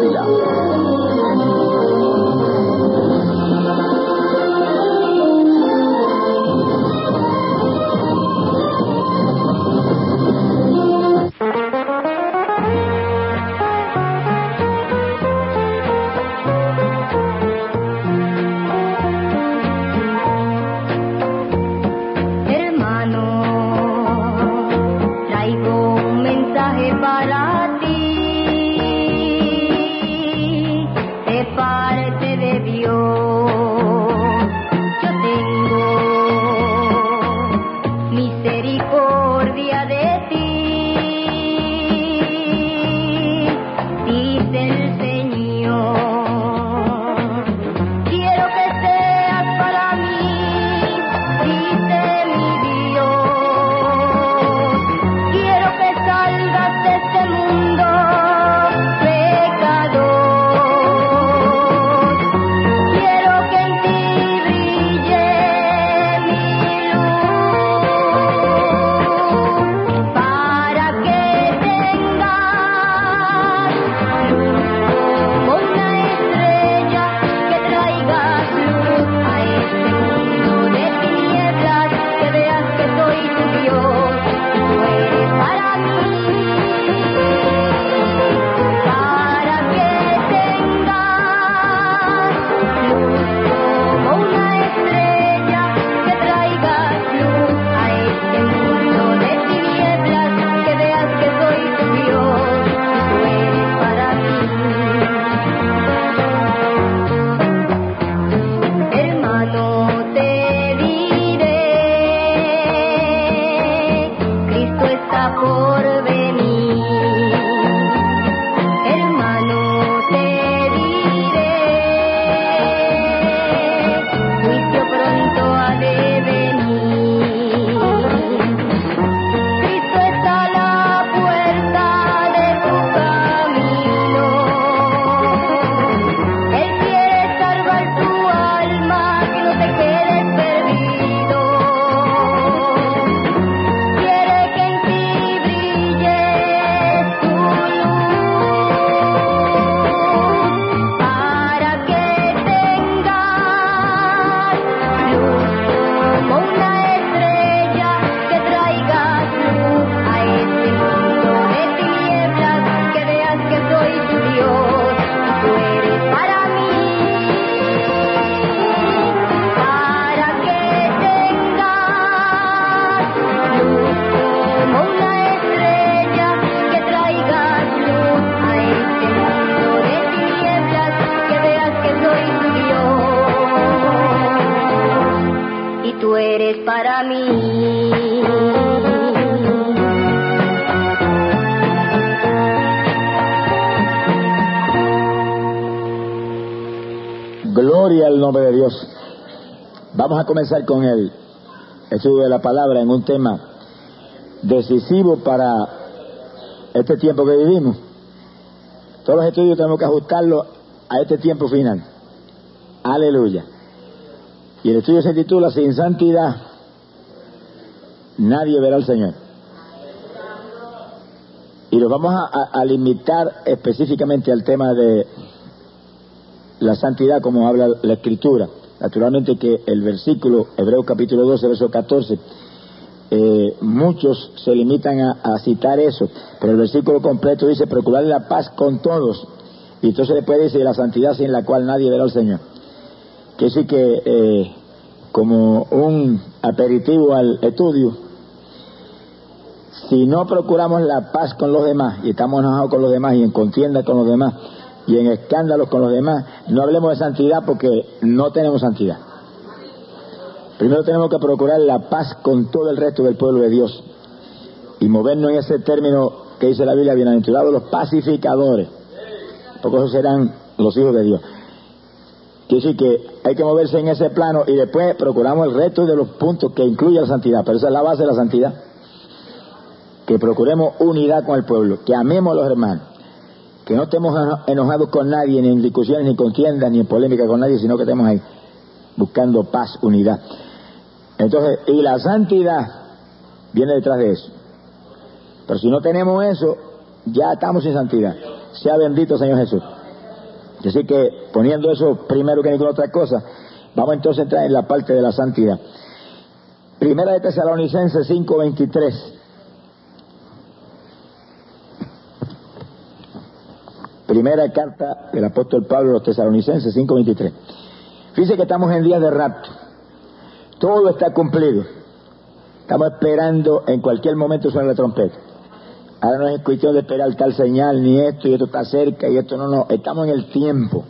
melodía. Vamos a comenzar con el estudio de la palabra en un tema decisivo para este tiempo que vivimos. Todos los estudios tenemos que ajustarlos a este tiempo final. Aleluya. Y el estudio se titula Sin Santidad Nadie Verá al Señor. Y nos vamos a limitar específicamente al tema de la santidad como habla la Escritura. Naturalmente que el versículo, Hebreos capítulo 12, verso 14, muchos se limitan a citar eso, pero el versículo completo dice, procurar la paz con todos. Y entonces después dice, la santidad sin la cual nadie verá al Señor. Quiere decir que como un aperitivo al estudio, si no procuramos la paz con los demás, y estamos enojados con los demás, y en contienda con los demás, y en escándalos con los demás, no hablemos de santidad porque no tenemos santidad. Primero tenemos que procurar la paz con todo el resto del pueblo de Dios y movernos en ese término que dice la Biblia, bienaventurados los pacificadores, porque esos serán los hijos de Dios. Quiere decir que hay que moverse en ese plano y después procuramos el resto de los puntos que incluye la santidad, pero esa es la base de la santidad, que procuremos unidad con el pueblo, que amemos a los hermanos, que no estemos enojados con nadie, ni en discusiones, ni en contiendas, ni en polémica con nadie, sino que estemos ahí buscando paz, unidad. Entonces, y la santidad viene detrás de eso. Pero si no tenemos eso, ya estamos sin santidad. Sea bendito, Señor Jesús. Así que, poniendo eso primero que ninguna otra cosa, vamos entonces a entrar en la parte de la santidad. Primera de Tesalonicenses 5:23. Primera carta del apóstol Pablo a los Tesalonicenses 5:23. Fíjense que estamos en días de rapto. Todo está cumplido. Estamos esperando, en cualquier momento suena la trompeta. Ahora no es cuestión de esperar tal señal, ni esto, y esto está cerca, y esto no. Estamos en el tiempo.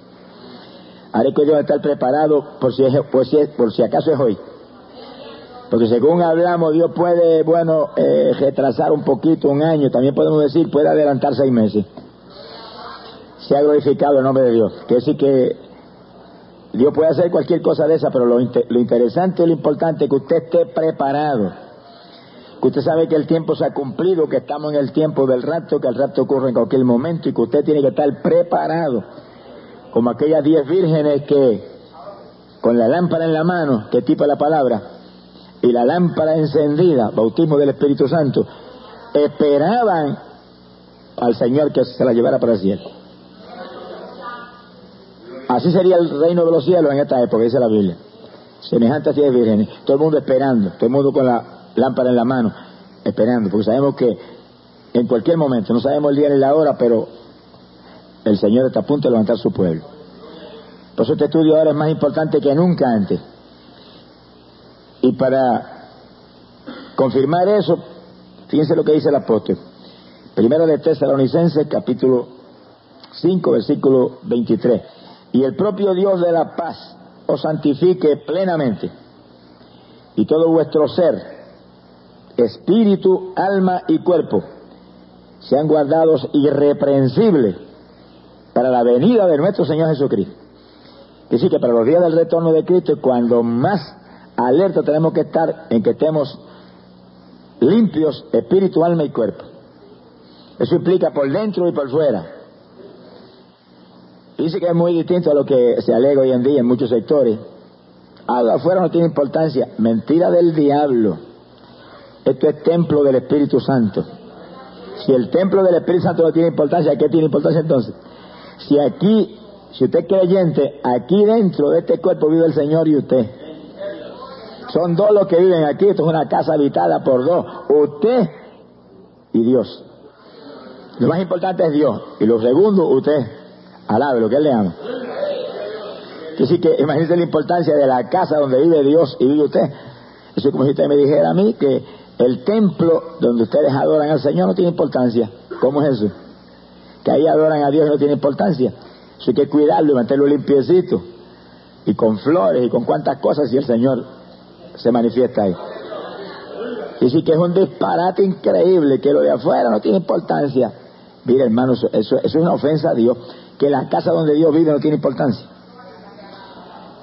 Ahora es cuestión de estar preparado por si acaso es hoy. Porque según hablamos, Dios puede, retrasar un poquito, un año. También podemos decir, puede adelantar 6 meses. Se ha glorificado el nombre de Dios. Quiere decir que Dios puede hacer cualquier cosa de esa, pero lo interesante y lo importante es que usted esté preparado. Que usted sabe que el tiempo se ha cumplido, que estamos en el tiempo del rapto, que el rapto ocurre en cualquier momento y que usted tiene que estar preparado. Como aquellas 10 vírgenes que, con la lámpara en la mano, que tipa la palabra, y la lámpara encendida, bautismo del Espíritu Santo, esperaban al Señor que se la llevara para el cielo. Así sería el reino de los cielos en esta época, dice la Biblia. Semejantes 10 vírgenes, todo el mundo esperando, todo el mundo con la lámpara en la mano, esperando, porque sabemos que en cualquier momento, no sabemos el día ni la hora, pero el Señor está a punto de levantar su pueblo. Por eso este estudio ahora es más importante que nunca antes. Y para confirmar eso, fíjense lo que dice el apóstol. Primero de Tesalonicenses, capítulo 5, versículo 23. Y el propio Dios de la paz os santifique plenamente, y todo vuestro ser, espíritu, alma y cuerpo, sean guardados irreprensibles para la venida de nuestro Señor Jesucristo. Dice que para los días del retorno de Cristo, cuando más alerta tenemos que estar en que estemos limpios, espíritu, alma y cuerpo. Eso implica por dentro y por fuera. Dice que es muy distinto a lo que se alega hoy en día en muchos sectores. Afuera no tiene importancia. Mentira del diablo. Esto es templo del Espíritu Santo. Si el templo del Espíritu Santo no tiene importancia, ¿qué tiene importancia entonces? Si usted es creyente, aquí dentro de este cuerpo vive el Señor y usted. Son 2 los que viven aquí. Esto es una casa habitada por 2. Usted y Dios. Lo más importante es Dios. Y lo segundo, usted. Alabe lo que Él le ama. Así que imagínese la importancia de la casa donde vive Dios y vive usted. Eso es como si usted me dijera a mí que el templo donde ustedes adoran al Señor no tiene importancia. ¿Cómo es eso? Que ahí adoran a Dios y no tiene importancia. Eso hay que cuidarlo y mantenerlo limpiecito. Y con flores y con cuantas cosas, y el Señor se manifiesta ahí. Y sí que es un disparate increíble que lo de afuera no tiene importancia. Mira, hermano, eso es una ofensa a Dios, que la casa donde Dios vive no tiene importancia.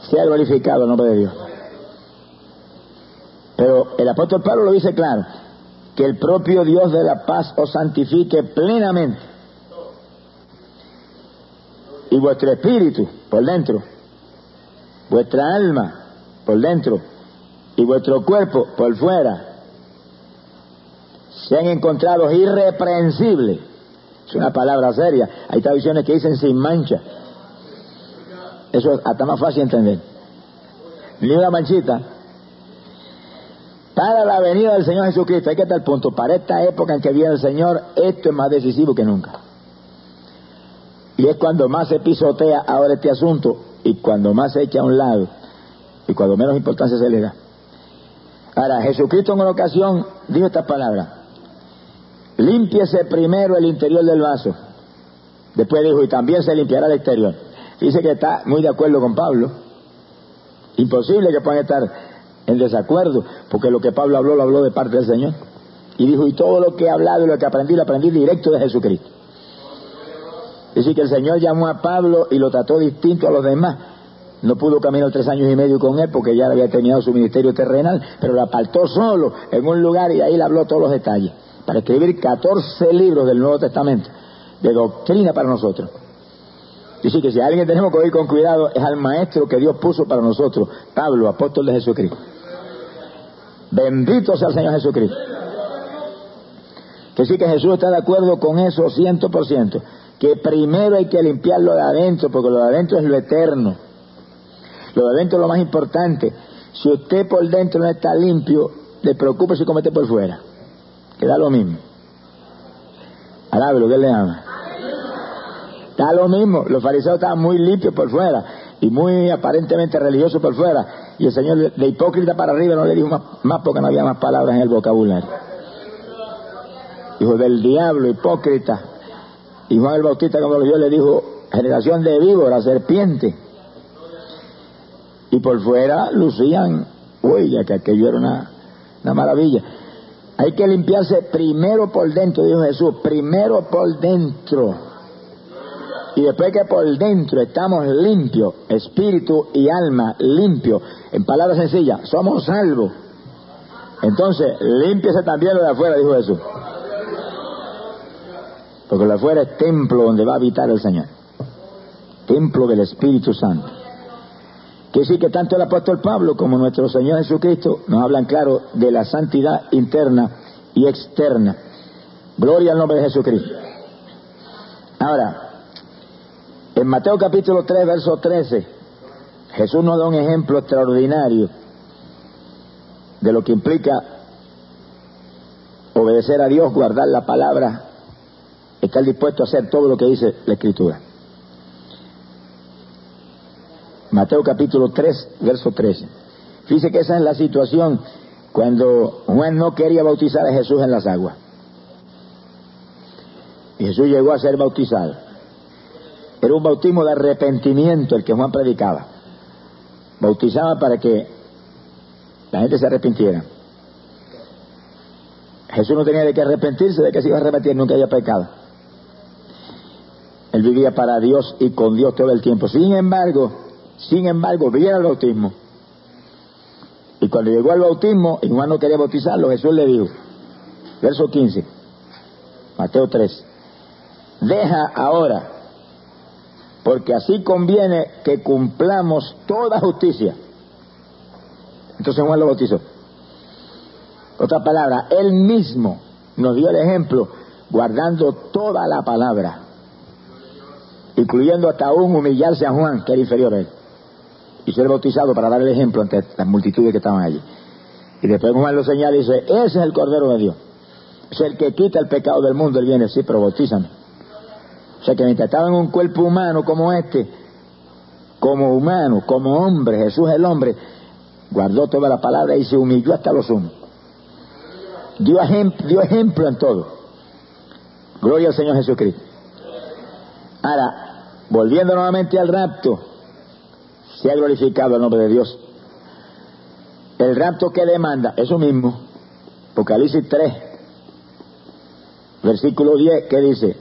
Sea glorificado el nombre de Dios. Pero el apóstol Pablo lo dice claro, que el propio Dios de la paz os santifique plenamente, y vuestro espíritu por dentro, vuestra alma por dentro y vuestro cuerpo por fuera sean encontrados irreprensibles. Es una palabra seria. Hay traducciones que dicen sin mancha. Eso es hasta más fácil entender. Ni una manchita. Para la venida del Señor Jesucristo. Hay que estar al punto. Para esta época en que viene el Señor, esto es más decisivo que nunca. Y es cuando más se pisotea ahora este asunto, y cuando más se echa a un lado, y cuando menos importancia se le da. Ahora, Jesucristo en una ocasión dijo estas palabras: límpiese primero el interior del vaso. Después dijo, y también se limpiará el exterior. Dice que está muy de acuerdo con Pablo. Imposible que puedan estar en desacuerdo, porque lo que Pablo habló, lo habló de parte del Señor. Y dijo, y todo lo que he hablado y lo que aprendí, lo aprendí directo de Jesucristo. Dice que el Señor llamó a Pablo y lo trató distinto a los demás. No pudo caminar 3 años y medio con él porque ya había terminado su ministerio terrenal, pero lo apartó solo en un lugar y ahí le habló todos los detalles para escribir 14 libros del Nuevo Testamento de doctrina para nosotros. Dice que si a alguien tenemos que ir con cuidado es al maestro que Dios puso para nosotros, Pablo, apóstol de Jesucristo. Bendito sea el Señor Jesucristo. Que sí que Jesús está de acuerdo con eso 100%. que primero hay que limpiar lo de adentro, porque lo de adentro es lo eterno. Lo de adentro es lo más importante. Si usted por dentro no está limpio, le preocupa si comete por fuera. Que da lo mismo. Alábelo, que él le ama. Da lo mismo. Los fariseos estaban muy limpios por fuera y muy aparentemente religiosos por fuera. Y el Señor, de hipócrita para arriba, no le dijo más porque no había más palabras en el vocabulario. Hijo del diablo, hipócrita. Y Juan el Bautista, como Dios le dijo, generación de víboras, serpiente. Y por fuera lucían, uy, ya que aquello era una maravilla. Hay que limpiarse primero por dentro, dijo Jesús, primero por dentro. Y después que por dentro estamos limpios, espíritu y alma limpios, en palabras sencillas, somos salvos. Entonces, límpiese también lo de afuera, dijo Jesús. Porque lo de afuera es templo donde va a habitar el Señor. Templo del Espíritu Santo. Quiere decir que tanto el apóstol Pablo como nuestro Señor Jesucristo nos hablan claro de la santidad interna y externa. Gloria al nombre de Jesucristo. Ahora, en Mateo capítulo 3, verso 13, Jesús nos da un ejemplo extraordinario de lo que implica obedecer a Dios, guardar la palabra, estar dispuesto a hacer todo lo que dice la Escritura. Mateo capítulo 3, verso 13. Fíjese que esa es la situación cuando Juan no quería bautizar a Jesús en las aguas. Y Jesús llegó a ser bautizado. Era un bautismo de arrepentimiento el que Juan predicaba. Bautizaba para que la gente se arrepintiera. Jesús no tenía de qué arrepentirse, de que se iba a arrepentir, nunca había pecado. Él vivía para Dios y con Dios todo el tiempo. Sin embargo, vino el bautismo. Y cuando llegó al bautismo, y Juan no quería bautizarlo, Jesús le dijo, verso 15, Mateo 3, deja ahora, porque así conviene que cumplamos toda justicia. Entonces Juan lo bautizó. Otra palabra, él mismo nos dio el ejemplo, guardando toda la palabra, incluyendo hasta aún humillarse a Juan, que era inferior a él, y ser bautizado para dar el ejemplo ante las multitudes que estaban allí. Y después Juan lo señala y dice, ese es el Cordero de Dios, es el que quita el pecado del mundo. Él viene, sí, pero bautízame. O sea que mientras estaba en un cuerpo humano como este, como humano, como hombre, Jesús el hombre, guardó toda la palabra y se humilló hasta lo sumo. Dio ejemplo en todo. Gloria al Señor Jesucristo. Ahora, volviendo nuevamente al rapto, sea glorificado el nombre de Dios. El rapto que demanda, eso mismo, Apocalipsis 3, versículo 10, que dice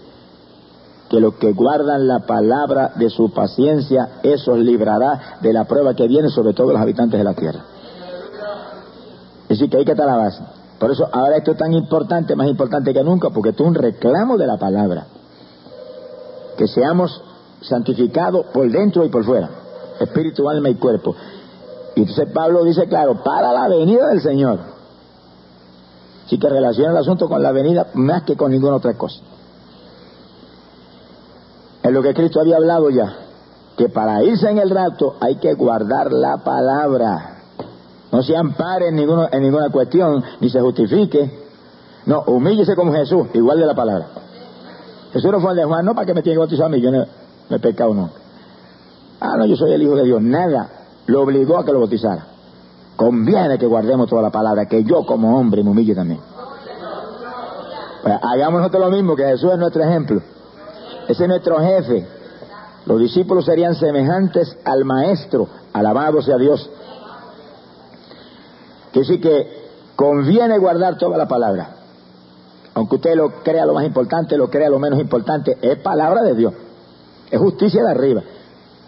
que los que guardan la palabra de su paciencia, esos librará de la prueba que viene sobre todos los habitantes de la tierra. Es decir, que ahí que está la base. Por eso ahora esto es tan importante, más importante que nunca, porque esto es un reclamo de la palabra. Que seamos santificados por dentro y por fuera, espíritu, alma y cuerpo. Y entonces Pablo dice, claro, para la venida del Señor. Así que relaciona el asunto con la venida más que con ninguna otra cosa. Es lo que Cristo había hablado ya, que para irse en el rapto hay que guardar la palabra. No se ampare en ninguna cuestión, ni se justifique. No, humíllese como Jesús, igual de la palabra. Jesús no fue el de Juan, no, para que me tiene que bautizar a mí, yo no he pecado nunca. Ah, no, yo soy el Hijo de Dios, nada. Lo obligó a que lo bautizara. Conviene que guardemos toda la palabra, que yo como hombre me humille también. Bueno, hagamos nosotros lo mismo, que Jesús es nuestro ejemplo. Ese es nuestro jefe. Los discípulos serían semejantes al Maestro, alabado sea Dios. Así que conviene guardar toda la palabra. Aunque usted lo crea lo más importante, lo crea lo menos importante, es palabra de Dios. Es justicia de arriba.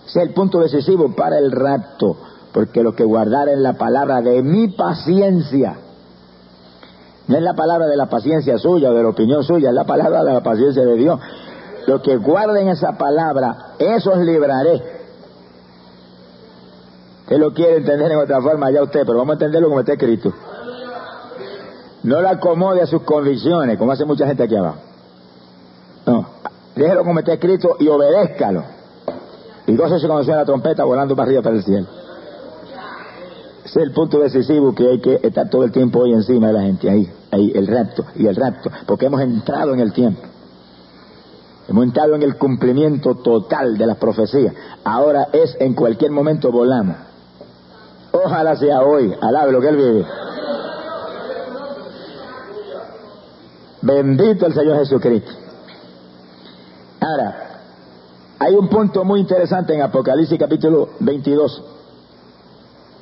Ese es el punto decisivo para el rapto. Porque lo que guardaren la palabra de mi paciencia, no es la palabra de la paciencia suya o de la opinión suya, es la palabra de la paciencia de Dios. Los que guarden esa palabra, esos libraré. Él lo quiere entender en otra forma, allá usted, pero vamos a entenderlo como está escrito. No lo acomode a sus convicciones, como hace mucha gente aquí abajo. No, déjelo como está escrito y obedézcalo. Y gócese cuando suena la trompeta volando para arriba para el cielo. Ese es el punto decisivo que hay que estar todo el tiempo hoy encima de la gente, ahí, el rapto, porque hemos entrado en el tiempo. Hemos entrado en el cumplimiento total de las profecías. Ahora es en cualquier momento volamos. Ojalá sea hoy, alabe lo que Él vive. Bendito el Señor Jesucristo. Ahora, hay un punto muy interesante en Apocalipsis capítulo 22.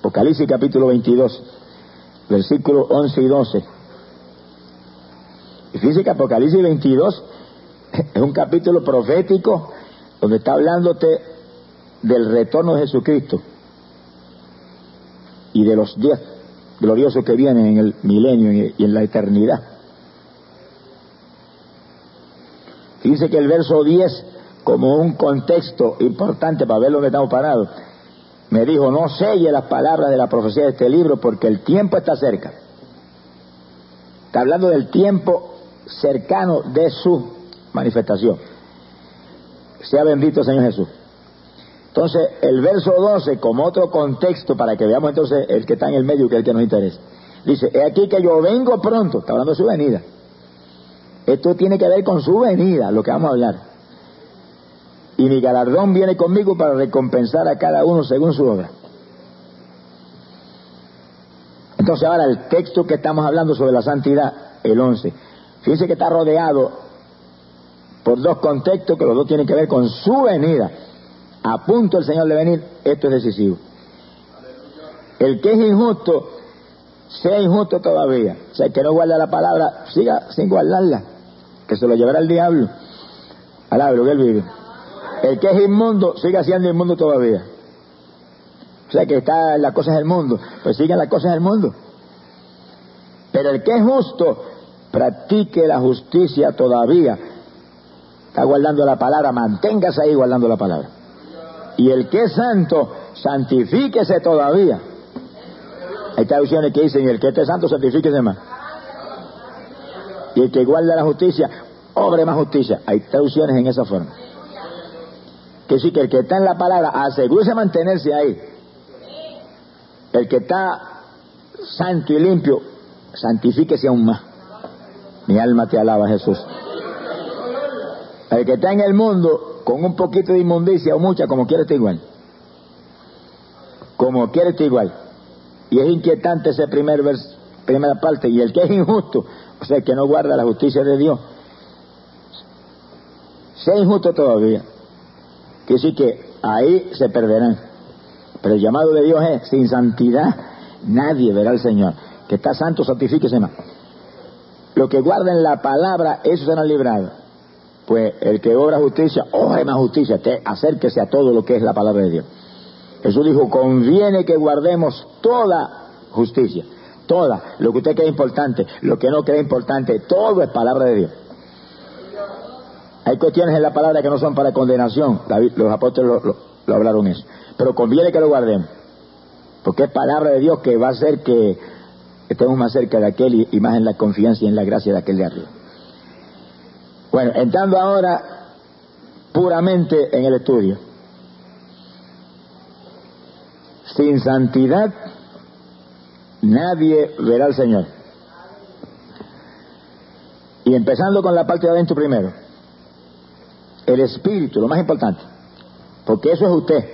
Apocalipsis capítulo 22, versículos 11 y 12. Y fíjense que Apocalipsis 22 es un capítulo profético donde está hablándote del retorno de Jesucristo y de los 10 gloriosos que vienen en el milenio y en la eternidad. Dice que el verso 10, como un contexto importante para ver dónde estamos parados, me dijo: no selle las palabras de la profecía de este libro, porque el tiempo está cerca. Está hablando del tiempo cercano de su manifestación. Sea bendito Señor Jesús. Entonces, el verso 12, como otro contexto, para que veamos entonces el que está en el medio, que es el que nos interesa, dice: he aquí que yo vengo pronto. Está hablando de su venida. Esto tiene que ver con su venida, lo que vamos a hablar. Y mi galardón viene conmigo para recompensar a cada uno según su obra. Entonces, ahora el texto que estamos hablando sobre la santidad, el 11. Fíjense que está rodeado por dos contextos que los dos tienen que ver con su venida. A punto el Señor de venir, esto es decisivo. El que es injusto, sea injusto todavía. O sea, el que no guarda la palabra, siga sin guardarla, que se lo llevará el diablo. Alablo que Él vive. El que es inmundo, siga siendo inmundo todavía. O sea, que está en las cosas del mundo, pues siga en las cosas del mundo. Pero el que es justo, practique la justicia todavía. Está guardando la palabra, manténgase ahí guardando la palabra. Y el que es santo, santifíquese todavía. Hay traducciones que dicen: el que esté santo, santifíquese más. Y el que guarda la justicia, obre más justicia. Hay traducciones en esa forma. Que sí, que el que está en la palabra, asegúrese de mantenerse ahí. El que está santo y limpio, santifíquese aún más. Mi alma te alaba, Jesús. El que está en el mundo, con un poquito de inmundicia o mucha, como quiera está igual. Como quiera está igual. Y es inquietante ese primera parte. Y el que es injusto, o sea, el que no guarda la justicia de Dios, sea injusto todavía. Que sí, que ahí se perderán. Pero el llamado de Dios es: sin santidad nadie verá al Señor. Que está santo, santifíquese más. Los que guarden la palabra, esos serán librados. Pues el que obra justicia, obre más justicia. Acérquese a todo lo que es la palabra de Dios. Jesús dijo: conviene que guardemos toda justicia, toda, lo que usted cree importante, lo que no cree importante, todo es palabra de Dios. Hay cuestiones en la palabra que no son para condenación, David, los apóstoles lo hablaron eso, pero conviene que lo guardemos, porque es palabra de Dios que va a hacer que estemos más cerca de aquel y más en la confianza y en la gracia de aquel de arriba. Bueno, entrando ahora puramente en el estudio. Sin santidad nadie verá al Señor. Y empezando con la parte de adentro primero. El espíritu, lo más importante. Porque eso es usted.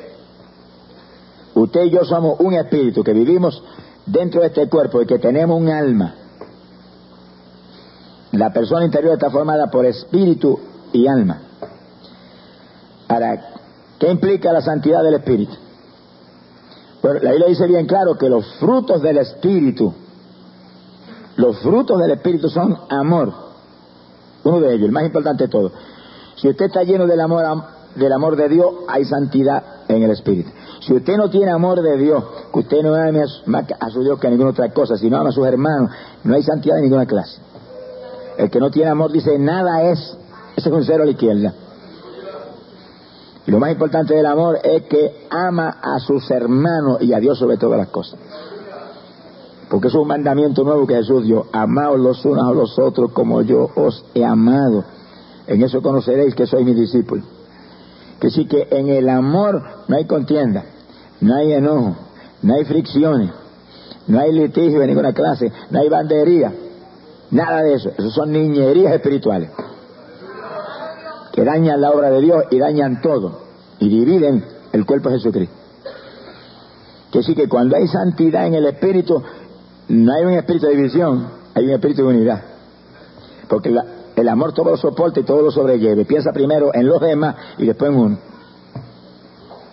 Usted y yo somos un espíritu que vivimos dentro de este cuerpo y que tenemos un alma. La persona interior está formada por espíritu y alma. Ahora, ¿qué implica la santidad del espíritu? Pero la Biblia dice bien claro que los frutos del Espíritu son amor. Uno de ellos, el más importante de todos. Si usted está lleno del amor de Dios, hay santidad en el Espíritu. Si usted no tiene amor de Dios, que usted no ama más a su Dios que a ninguna otra cosa, si no ama a sus hermanos, no hay santidad de ninguna clase. El que no tiene amor dice: nada es. Ese es un cero a la izquierda. Y lo más importante del amor es que ama a sus hermanos y a Dios sobre todas las cosas. Porque es un mandamiento nuevo que Jesús dio: amaos los unos a los otros como yo os he amado. en eso conoceréis que sois mis discípulos. Que sí, que en el amor no hay contienda, no hay enojo, no hay fricciones, no hay litigio de ninguna clase, no hay bandería, nada de eso. Esos son niñerías espirituales que dañan la obra de Dios y dañan todo y dividen el cuerpo de Jesucristo. Que sí, que cuando hay santidad en el espíritu, no hay un espíritu de división, hay un espíritu de unidad, porque el amor todo lo soporta y todo lo sobrelleve. Piensa primero en los demás y después en uno.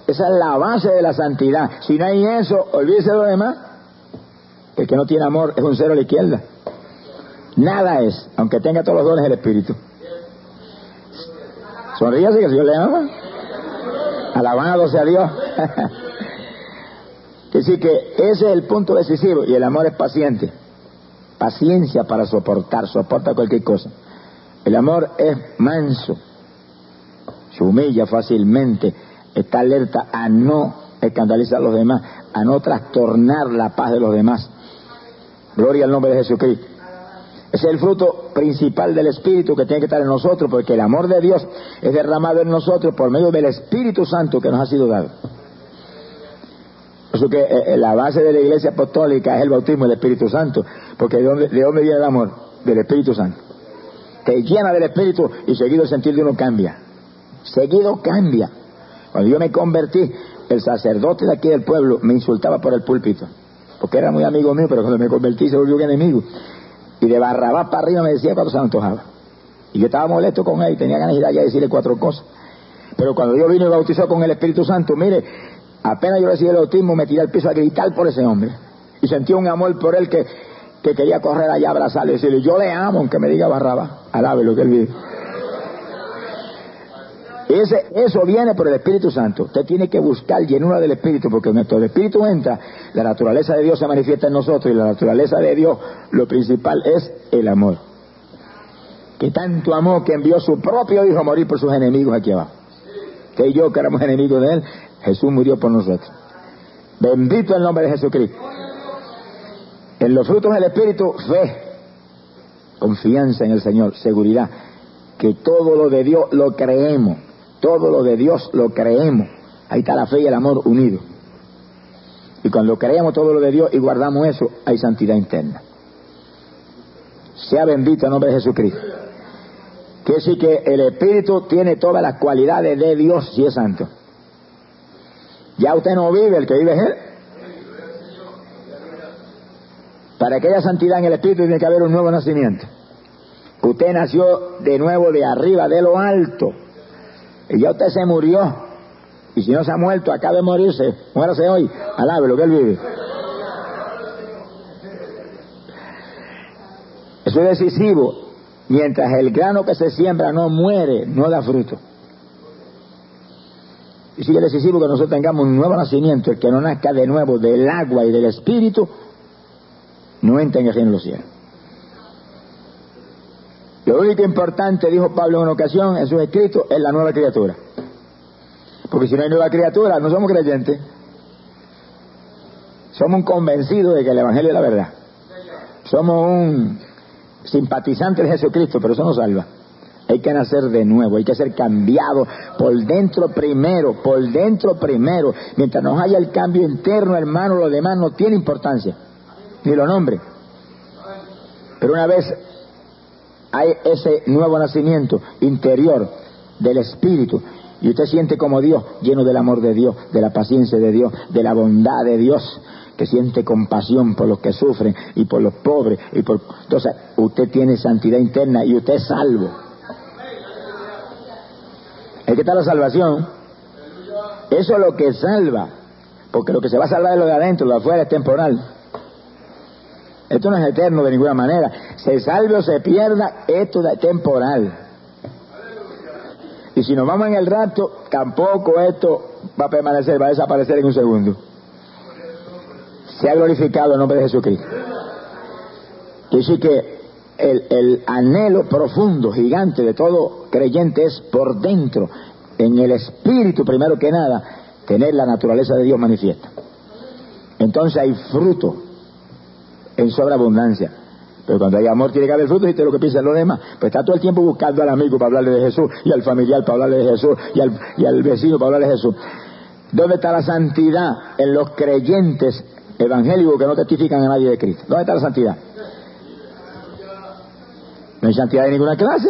Esa es la base de la santidad. Si no hay eso, olvídese de los demás. El que no tiene amor es un cero a la izquierda. Nada es, aunque tenga todos los dones del espíritu. Sonríase, que el Señor le ama. Alabado sea Dios. Así que ese es el punto decisivo. Y el amor es paciente. Paciencia para soportar. Soporta cualquier cosa. El amor es manso. Se humilla fácilmente. Está alerta a no escandalizar a los demás, a no trastornar la paz de los demás. Gloria al nombre de Jesucristo. Ese es el fruto principal del Espíritu que tiene que estar en nosotros, porque el amor de Dios es derramado en nosotros por medio del Espíritu Santo que nos ha sido dado. Por eso que la base de la Iglesia Apostólica es el bautismo del Espíritu Santo, porque ¿de dónde viene el amor? Del Espíritu Santo. Te llena del Espíritu y seguido el sentir de uno cambia. Seguido cambia. Cuando yo me convertí, el sacerdote de aquí del pueblo me insultaba por el púlpito, porque era muy amigo mío, pero cuando me convertí se volvió un enemigo. Y de Barrabás para arriba me decía cuando se me antojaba. Y yo estaba molesto con él, tenía ganas de ir allá a decirle cuatro cosas. Pero cuando yo vine y bautizó con el Espíritu Santo, mire, apenas yo recibí el bautismo, me tiré al piso a gritar por ese hombre. Y sentí un amor por él que quería correr allá a abrazarle y decirle, yo le amo, aunque me diga Barrabás, alabe lo que él vive. Eso viene por el Espíritu Santo. Usted tiene que buscar llenura del Espíritu, porque nuestro Espíritu entra, la naturaleza de Dios se manifiesta en nosotros, y la naturaleza de Dios, lo principal es el amor. Que tanto amó que envió su propio Hijo a morir por sus enemigos aquí abajo. Que y yo, que éramos enemigos de Él, Jesús murió por nosotros. Bendito el nombre de Jesucristo. En los frutos del Espíritu, fe, confianza en el Señor, seguridad, que todo lo de Dios lo creemos. Todo lo de Dios lo creemos. Ahí está la fe y el amor unidos. Y cuando creemos todo lo de Dios y guardamos eso, hay santidad interna. Sea bendito el nombre de Jesucristo. Quiere decir que el Espíritu tiene todas las cualidades de Dios si es santo. Ya usted no vive, el que vive es Él. Para que haya santidad en el Espíritu tiene que haber un nuevo nacimiento. Usted nació de nuevo de arriba, de lo alto. Y ya usted se murió. Y si no se ha muerto, acaba de morirse. Muérase hoy. Alabe lo que Él vive. Eso es decisivo. Mientras el grano que se siembra no muere, no da fruto. Y si es decisivo que nosotros tengamos un nuevo nacimiento, el que no nazca de nuevo del agua y del Espíritu, no entra en el reino de los cielos. Lo único importante, dijo Pablo en una ocasión en sus escritos, es la nueva criatura. Porque si no hay nueva criatura, no somos creyentes. Somos un convencido de que el Evangelio es la verdad. Somos un simpatizante de Jesucristo, pero eso no salva. Hay que nacer de nuevo, hay que ser cambiado por dentro primero, por dentro primero. Mientras nos haya el cambio interno, hermano, lo demás no tiene importancia. Ni lo nombre. Pero una vez hay ese nuevo nacimiento interior del Espíritu y usted siente como Dios, lleno del amor de Dios, de la paciencia de Dios, de la bondad de Dios, que siente compasión por los que sufren y por los pobres y por... Entonces usted tiene santidad interna y usted es salvo. Ahí está la salvación. Eso es lo que salva, porque lo que se va a salvar es lo de adentro. Lo de afuera es temporal. Esto no es eterno de ninguna manera. Se salve o se pierda, esto es temporal. Y si nos vamos en el rapto, tampoco esto va a permanecer, va a desaparecer en un segundo. Se ha glorificado el nombre de Jesucristo. Y sí que el anhelo profundo, gigante de todo creyente es por dentro, en el Espíritu primero que nada, tener la naturaleza de Dios manifiesta. Entonces hay fruto en sobreabundancia, Pero cuando hay amor tiene que haber fruto, y te lo que piensan los demás. Pues está todo el tiempo buscando al amigo para hablarle de Jesús, y al familiar para hablarle de Jesús, y al vecino para hablarle de Jesús. ¿Dónde está la santidad en los creyentes evangélicos que no testifican a nadie de Cristo? ¿Dónde está la santidad? No hay santidad de ninguna clase.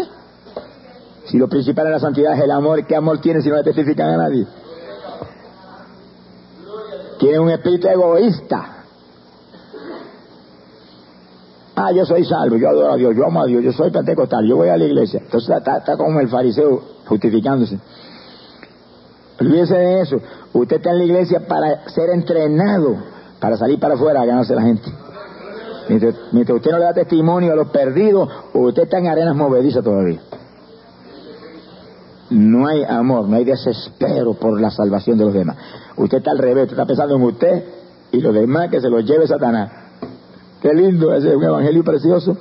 Si lo principal de la santidad es el amor, ¿qué amor tiene si no le testifican a nadie? Tiene un espíritu egoísta. Ah, yo soy salvo, yo adoro a Dios, yo amo a Dios, yo soy pentecostal, yo voy a la iglesia. Entonces está como el fariseo justificándose. Olvídese de eso. Usted está en la iglesia para ser entrenado, para salir para afuera a ganarse la gente. Mientras usted no le da testimonio a los perdidos, usted está en arenas movedizas todavía. No hay amor, no hay desespero por la salvación de los demás. Usted está al revés, usted está pensando en usted y los demás que se los lleve Satanás. Qué lindo, ese es un evangelio precioso.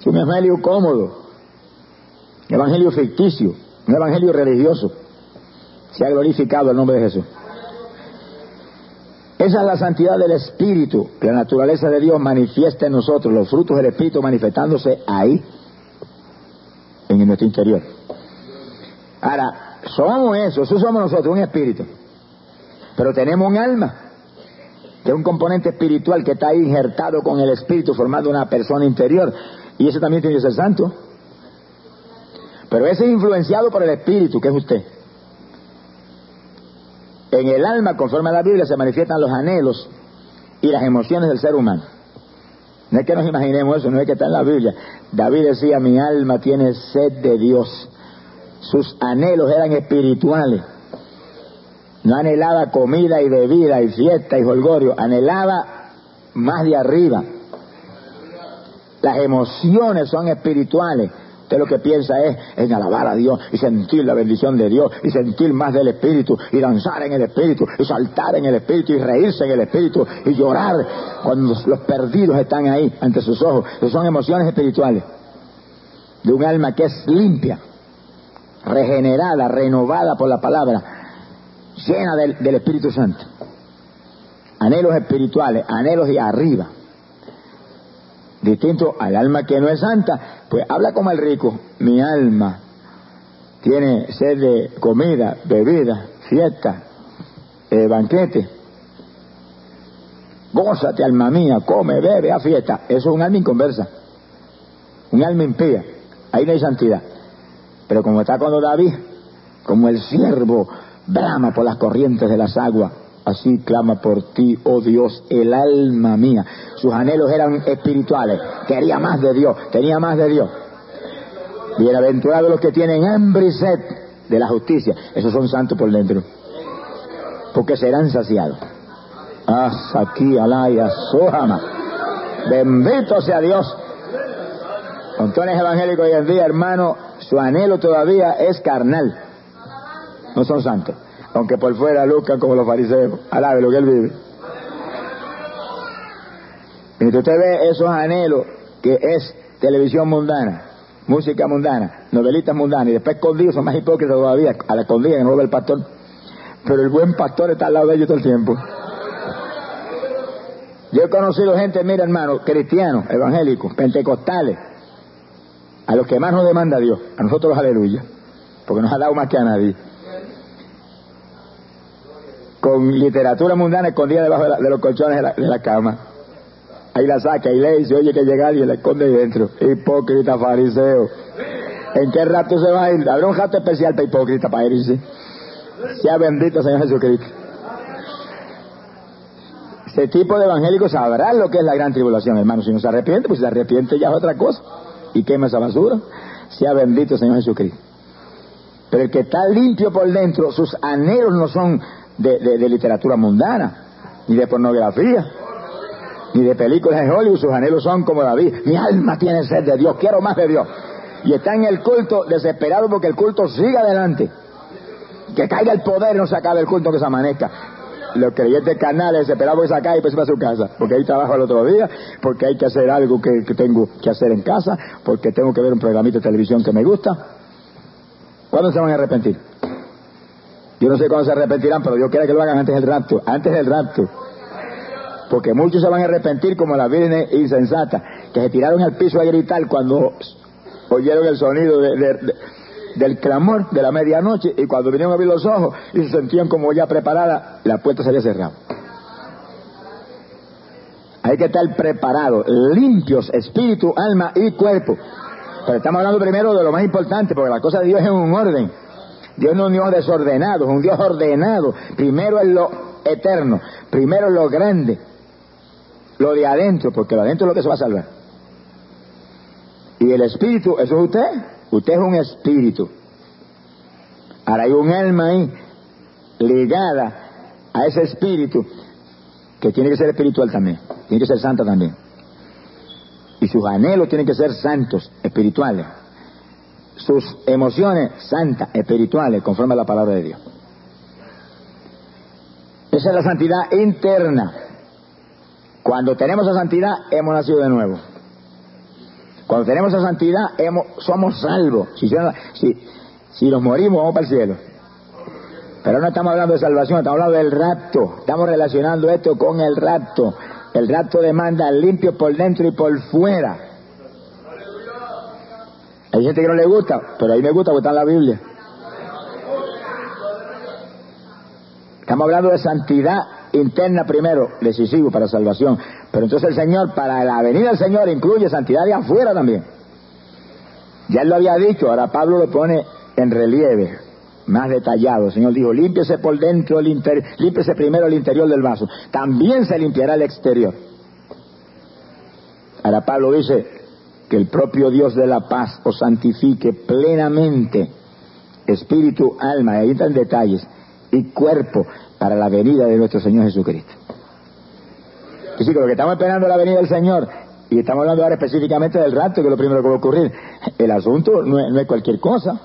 Es un evangelio cómodo, un evangelio ficticio, un evangelio religioso. Se ha glorificado el nombre de Jesús. Esa es la santidad del Espíritu. La naturaleza de Dios manifiesta en nosotros los frutos del Espíritu manifestándose ahí, en nuestro interior. Ahora, somos eso somos nosotros, un espíritu. Pero tenemos un alma, que es un componente espiritual que está injertado con el Espíritu, formando una persona interior. Y eso también tiene que ser santo. Pero ese es influenciado por el Espíritu, que es usted. En el alma, conforme a la Biblia, se manifiestan los anhelos y las emociones del ser humano. No es que nos imaginemos eso, no es que está en la Biblia. David decía, mi alma tiene sed de Dios. Sus anhelos eran espirituales. No anhelaba comida y bebida y fiesta y jolgorio, anhelaba más de arriba. Las emociones son espirituales. Usted lo que piensa es en alabar a Dios y sentir la bendición de Dios y sentir más del Espíritu y danzar en el Espíritu y saltar en el Espíritu y reírse en el Espíritu y llorar cuando los perdidos están ahí ante sus ojos. Esas son emociones espirituales de un alma que es limpia, regenerada, renovada por la palabra, llena del Espíritu Santo. Anhelos espirituales, anhelos de arriba. Distinto al alma que no es santa, pues habla como el rico. Mi alma tiene sed de comida, bebida, fiesta, banquete. Gózate, alma mía, come, bebe, haz fiesta. Eso es un alma inconversa, un alma impía. Ahí no hay santidad. Pero como está con David, como el siervo brama por las corrientes de las aguas, así clama por ti, oh Dios, el alma mía. Sus anhelos eran espirituales. Quería más de Dios, tenía más de Dios. Bienaventurados los que tienen hambre y sed de la justicia. Esos son santos por dentro, porque serán saciados. Aquí, alaya, sojama. Bendito sea Dios. Montones evangélicos hoy en día, hermano, su anhelo todavía es carnal. No son santos, aunque por fuera lucran como los fariseos. Alabe lo que él vive. Mientras usted ve esos anhelos, que es televisión mundana, música mundana, novelitas mundanas, y después escondidos son más hipócritas todavía, a la escondida que no lo ve el pastor. Pero el buen pastor está al lado de ellos todo el tiempo. Yo he conocido gente, mira hermano, cristianos, evangélicos, pentecostales, a los que más nos demanda Dios, a nosotros los aleluya, porque nos ha dado más que a nadie. Con literatura mundana escondida debajo de los colchones de la cama. Ahí la saca y lee y se oye que llega y la esconde ahí dentro. Hipócrita, fariseo. ¿En qué rato se va a ir? Habrá un rato especial para hipócrita, para irse. Sea bendito Señor Jesucristo. Ese tipo de evangélicos sabrá lo que es la gran tribulación, hermano. Si no se arrepiente, pues si se arrepiente ya es otra cosa. Y quema esa basura. Sea bendito Señor Jesucristo. Pero el que está limpio por dentro, sus anhelos no son de literatura mundana, ni de pornografía, ni de películas de Hollywood. Sus anhelos son como David. Mi alma tiene sed de Dios, quiero más de Dios. Y está en el culto desesperado porque el culto siga adelante, que caiga el poder y no se acabe el culto, que se amanezca. Los creyentes carnales desesperados porque se acabe y pues se va a su casa, porque hay trabajo el otro día, porque hay que hacer algo que tengo que hacer en casa, porque tengo que ver un programito de televisión que me gusta. ¿Cuándo se van a arrepentir? Yo no sé cuándo se arrepentirán, pero yo quiero que lo hagan antes del rapto. Porque muchos se van a arrepentir como la virgen insensata. que se tiraron al piso a gritar cuando oyeron el sonido del clamor de la medianoche, y cuando vinieron a abrir los ojos y se sentían como ya preparada, la puerta se había cerrado. Hay que estar preparados, limpios, espíritu, alma y cuerpo. Pero estamos hablando primero de lo más importante, porque la cosa de Dios es un orden. Dios no es un Dios desordenado, es un Dios ordenado. Primero es lo eterno, primero es lo grande, lo de adentro, porque lo adentro es lo que se va a salvar. Y el espíritu, eso es usted. Usted es un espíritu. Ahora hay un alma ahí ligada a ese espíritu, que tiene que ser espiritual también, tiene que ser santa también, y sus anhelos tienen que ser santos, espirituales, sus emociones santas, espirituales, conforme a la palabra de Dios. Esa es la santidad interna. Cuando tenemos esa santidad, hemos nacido de nuevo. Cuando tenemos esa santidad, somos salvos. Si nos morimos, vamos para el cielo. Pero no estamos hablando de salvación, estamos hablando del rapto. Estamos relacionando esto con el rapto. El rapto demanda limpio por dentro y por fuera. Hay gente que no le gusta, pero a mí me gusta porque está en la Biblia. Estamos hablando de santidad interna primero, decisivo para salvación. Pero entonces el Señor, para la venida del Señor, incluye santidad de afuera también. Ya él lo había dicho, ahora Pablo lo pone en relieve, más detallado. El Señor dijo, límpiese por dentro, límpiese primero el interior del vaso, también se limpiará el exterior. Ahora Pablo dice que el propio Dios de la paz os santifique plenamente, espíritu, alma, ahí están detalles, y cuerpo, para la venida de nuestro Señor Jesucristo. Es decir, que lo que estamos esperando es la venida del Señor, y estamos hablando ahora específicamente del rapto, que es lo primero que va a ocurrir. El asunto no es cualquier cosa.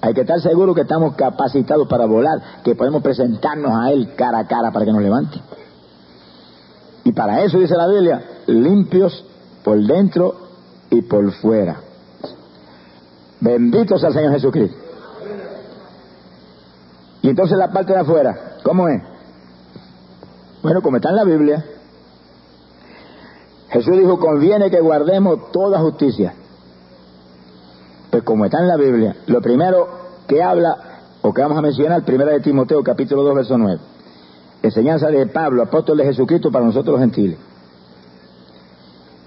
Hay que estar seguros que estamos capacitados para volar, que podemos presentarnos a Él cara a cara para que nos levante. Y para eso, dice la Biblia, limpios por dentro y por fuera. Bendito sea el Señor Jesucristo. Y entonces la parte de afuera, ¿cómo es? Bueno, como está en la Biblia, Jesús dijo, conviene que guardemos toda justicia. Pues como está en la Biblia, lo primero que habla, o que vamos a mencionar, 1 de Timoteo, capítulo 2, verso 9. Enseñanza de Pablo, apóstol de Jesucristo, para nosotros los gentiles.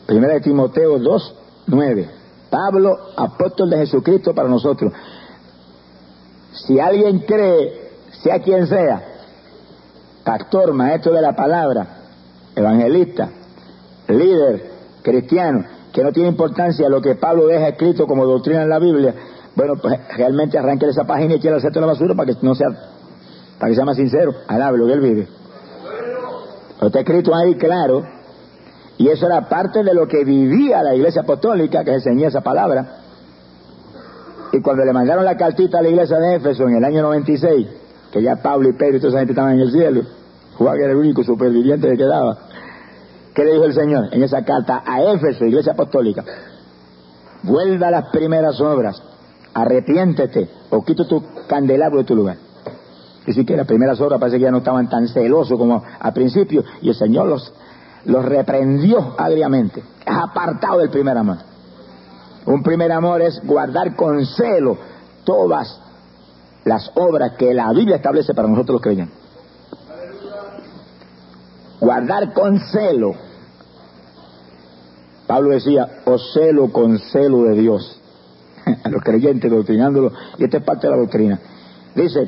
1 de Timoteo 2, 9. Pablo, apóstol de Jesucristo, para nosotros. Si alguien cree, sea quien sea, pastor, maestro de la palabra, evangelista, líder, cristiano, que no tiene importancia lo que Pablo deja escrito como doctrina en la Biblia, bueno, pues realmente arranque esa página y quiera hacerte la basura para que sea más sincero, alabe lo que él vive. Lo está escrito ahí claro, y eso era parte de lo que vivía la iglesia apostólica, que enseñaba esa palabra. Y cuando le mandaron la cartita a la iglesia de Éfeso en el año 96, que ya Pablo y Pedro y toda esa gente estaban en el cielo, Juan era el único superviviente que quedaba. ¿Qué le dijo el Señor en esa carta a Éfeso, iglesia apostólica? Vuelve a las primeras obras, arrepiéntete, o quita tu candelabro de tu lugar. Y sí que las primeras obras parece que ya no estaban tan celosos como al principio, y el Señor los reprendió agriamente. Es apartado del primer amor. Un primer amor es guardar con celo todas las obras que la Biblia establece para nosotros los creyentes. Guardar con celo. Pablo decía, os celo con celo de Dios, a los creyentes doctrinándolos, y esta es parte de la doctrina. Dice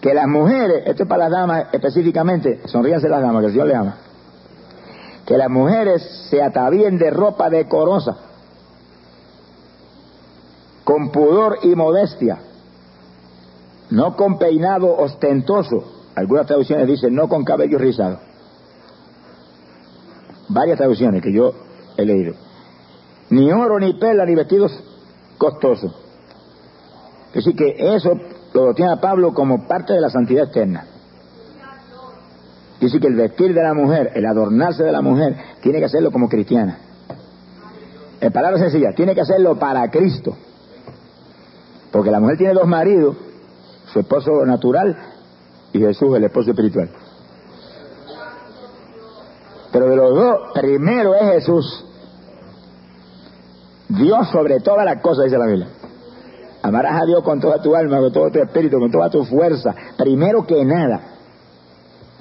que las mujeres, esto es para las damas específicamente, sonríanse las damas, que el Señor les ama, que las mujeres se atavíen de ropa decorosa, con pudor y modestia, no con peinado ostentoso, algunas traducciones dicen no con cabello rizado, varias traducciones que yo he leído, ni oro, ni perla, ni vestidos costosos. Es decir, que eso lo tiene a Pablo como parte de la santidad externa. Es decir, que el vestir de la mujer, el adornarse de la mujer, tiene que hacerlo como cristiana. En palabras sencillas, tiene que hacerlo para Cristo. Porque la mujer tiene dos maridos, su esposo natural y Jesús, el esposo espiritual. Pero de los dos, primero es Jesús. Dios sobre todas las cosas, dice la Biblia. Amarás a Dios con toda tu alma, con todo tu espíritu, con toda tu fuerza, primero que nada.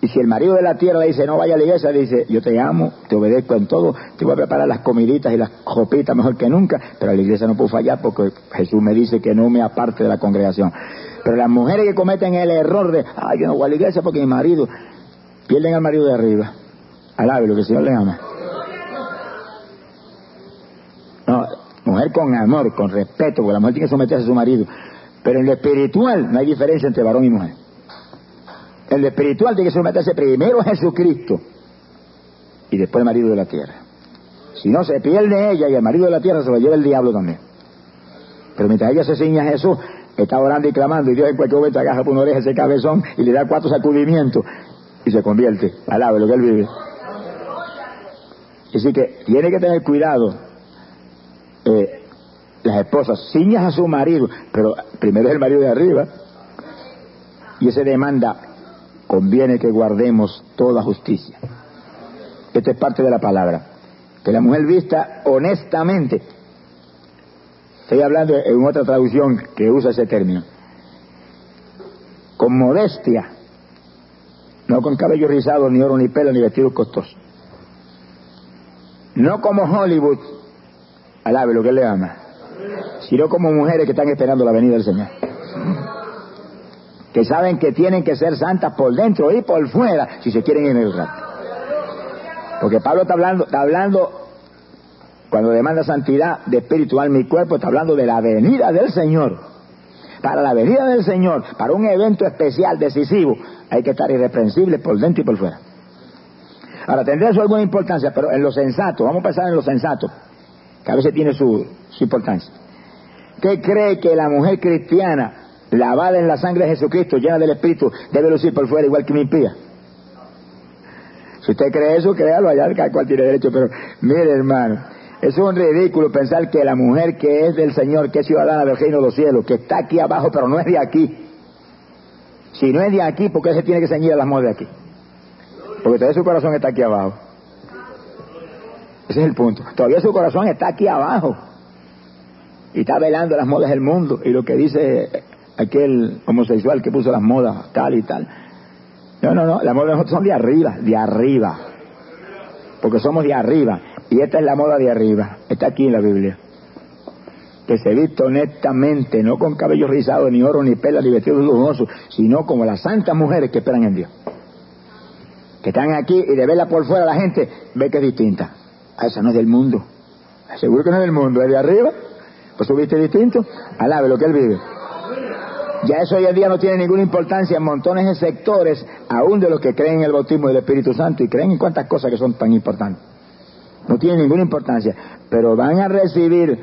Y si el marido de la tierra le dice, no vaya a la iglesia, dice, yo te amo, te obedezco en todo, te voy a preparar las comiditas y las copitas mejor que nunca, pero a la iglesia no puedo fallar porque Jesús me dice que no me aparte de la congregación. Pero las mujeres que cometen el error de, yo no voy a la iglesia porque mi marido, pierden al marido de arriba. Alábelo, que el Señor le ama. No, mujer con amor, con respeto, porque la mujer tiene que someterse a su marido. Pero en lo espiritual no hay diferencia entre varón y mujer. El espiritual tiene que someterse primero a Jesucristo y después al marido de la tierra. Si no, se pierde ella y el marido de la tierra se lo lleva el diablo también. Pero mientras ella se ciña a Jesús, está orando y clamando, y Dios en cualquier momento agarra por una oreja ese cabezón y le da 4 sacudimientos y se convierte. Alabe lo que él vive. Así que tiene que tener cuidado. Las esposas ciñan a su marido, pero primero es el marido de arriba, y ese demanda. Conviene que guardemos toda justicia. Esta es parte de la palabra. Que la mujer vista honestamente. Estoy hablando en otra traducción que usa ese término. Con modestia. No con cabello rizado, ni oro, ni pelo, ni vestidos costosos. No como Hollywood. Alabe lo que él le ama. Sino como mujeres que están esperando la venida del Señor. Que saben que tienen que ser santas por dentro y por fuera si se quieren ir en el rato. Porque Pablo está hablando cuando demanda santidad de espíritu, alma y cuerpo, está hablando de la venida del Señor. Para la venida del Señor, para un evento especial, decisivo, hay que estar irreprensibles por dentro y por fuera. Ahora, tendrá eso alguna importancia, pero en lo sensato, vamos a pensar en lo sensato, que a veces tiene su importancia. ¿Qué cree que la mujer cristiana, lavada en la sangre de Jesucristo, llena del Espíritu, debe lucir por fuera igual que una impía? Si usted cree eso, créalo, allá cada cual tiene derecho, pero mire, hermano, es un ridículo pensar que la mujer que es del Señor, que es ciudadana del reino de los cielos, que está aquí abajo, pero no es de aquí. Si no es de aquí, ¿por qué se tiene que ceñir al amor de aquí? Porque todavía su corazón está aquí abajo. Ese es el punto. Todavía su corazón está aquí abajo. Y está velando las modas del mundo. Y lo que dice aquel homosexual que puso las modas tal y tal. No, las modas de nosotros son de arriba, porque somos de arriba, y esta es la moda de arriba, está aquí en la Biblia, que se viste honestamente, no con cabello rizado, ni oro, ni perlas, ni vestidos lujosos, sino como las santas mujeres que esperan en Dios, que están aquí, y de verla por fuera la gente ve que es distinta. Esa no es del mundo, seguro que no es del mundo, es de arriba, pues su viste distinto. Alabe lo que él vive. Ya eso hoy en día no tiene ninguna importancia en montones de sectores, aún de los que creen en el bautismo del Espíritu Santo y creen en cuantas cosas que son tan importantes. No tiene ninguna importancia, pero van a recibir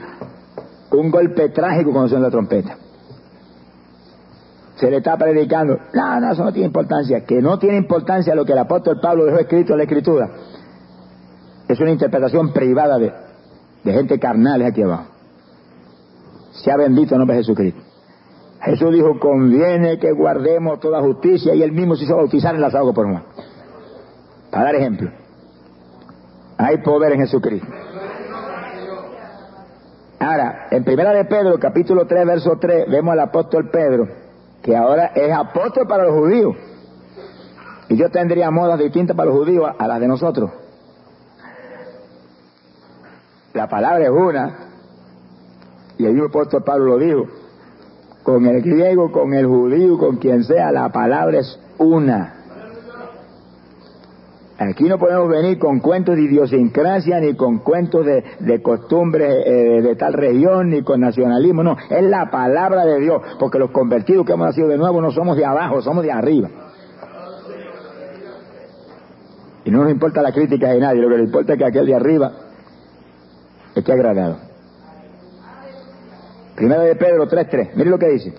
un golpe trágico cuando suene la trompeta. Se le está predicando, no, eso no tiene importancia, que no tiene importancia lo que el apóstol Pablo dejó escrito en la Escritura. Es una interpretación privada de gente carnal aquí abajo. Sea bendito el nombre de Jesucristo. Jesús dijo, conviene que guardemos toda justicia, y él mismo se hizo bautizar en las aguas por Juan. Para dar ejemplo. Hay poder en Jesucristo. Ahora, en 1 de Pedro, capítulo 3, verso 3, vemos al apóstol Pedro, que ahora es apóstol para los judíos. Y yo tendría modas distintas para los judíos a las de nosotros. La palabra es una, y el mismo apóstol Pablo lo dijo. Con el griego, con el judío, con quien sea, la palabra es una. Aquí no podemos venir con cuentos de idiosincrasia, ni con cuentos de costumbres de tal región, ni con nacionalismo. No, es la palabra de Dios, porque los convertidos que hemos nacido de nuevo no somos de abajo, somos de arriba. Y no nos importa la crítica de nadie, lo que nos importa es que aquel de arriba esté agradado. 1 de Pedro 3:3, mire lo que dice: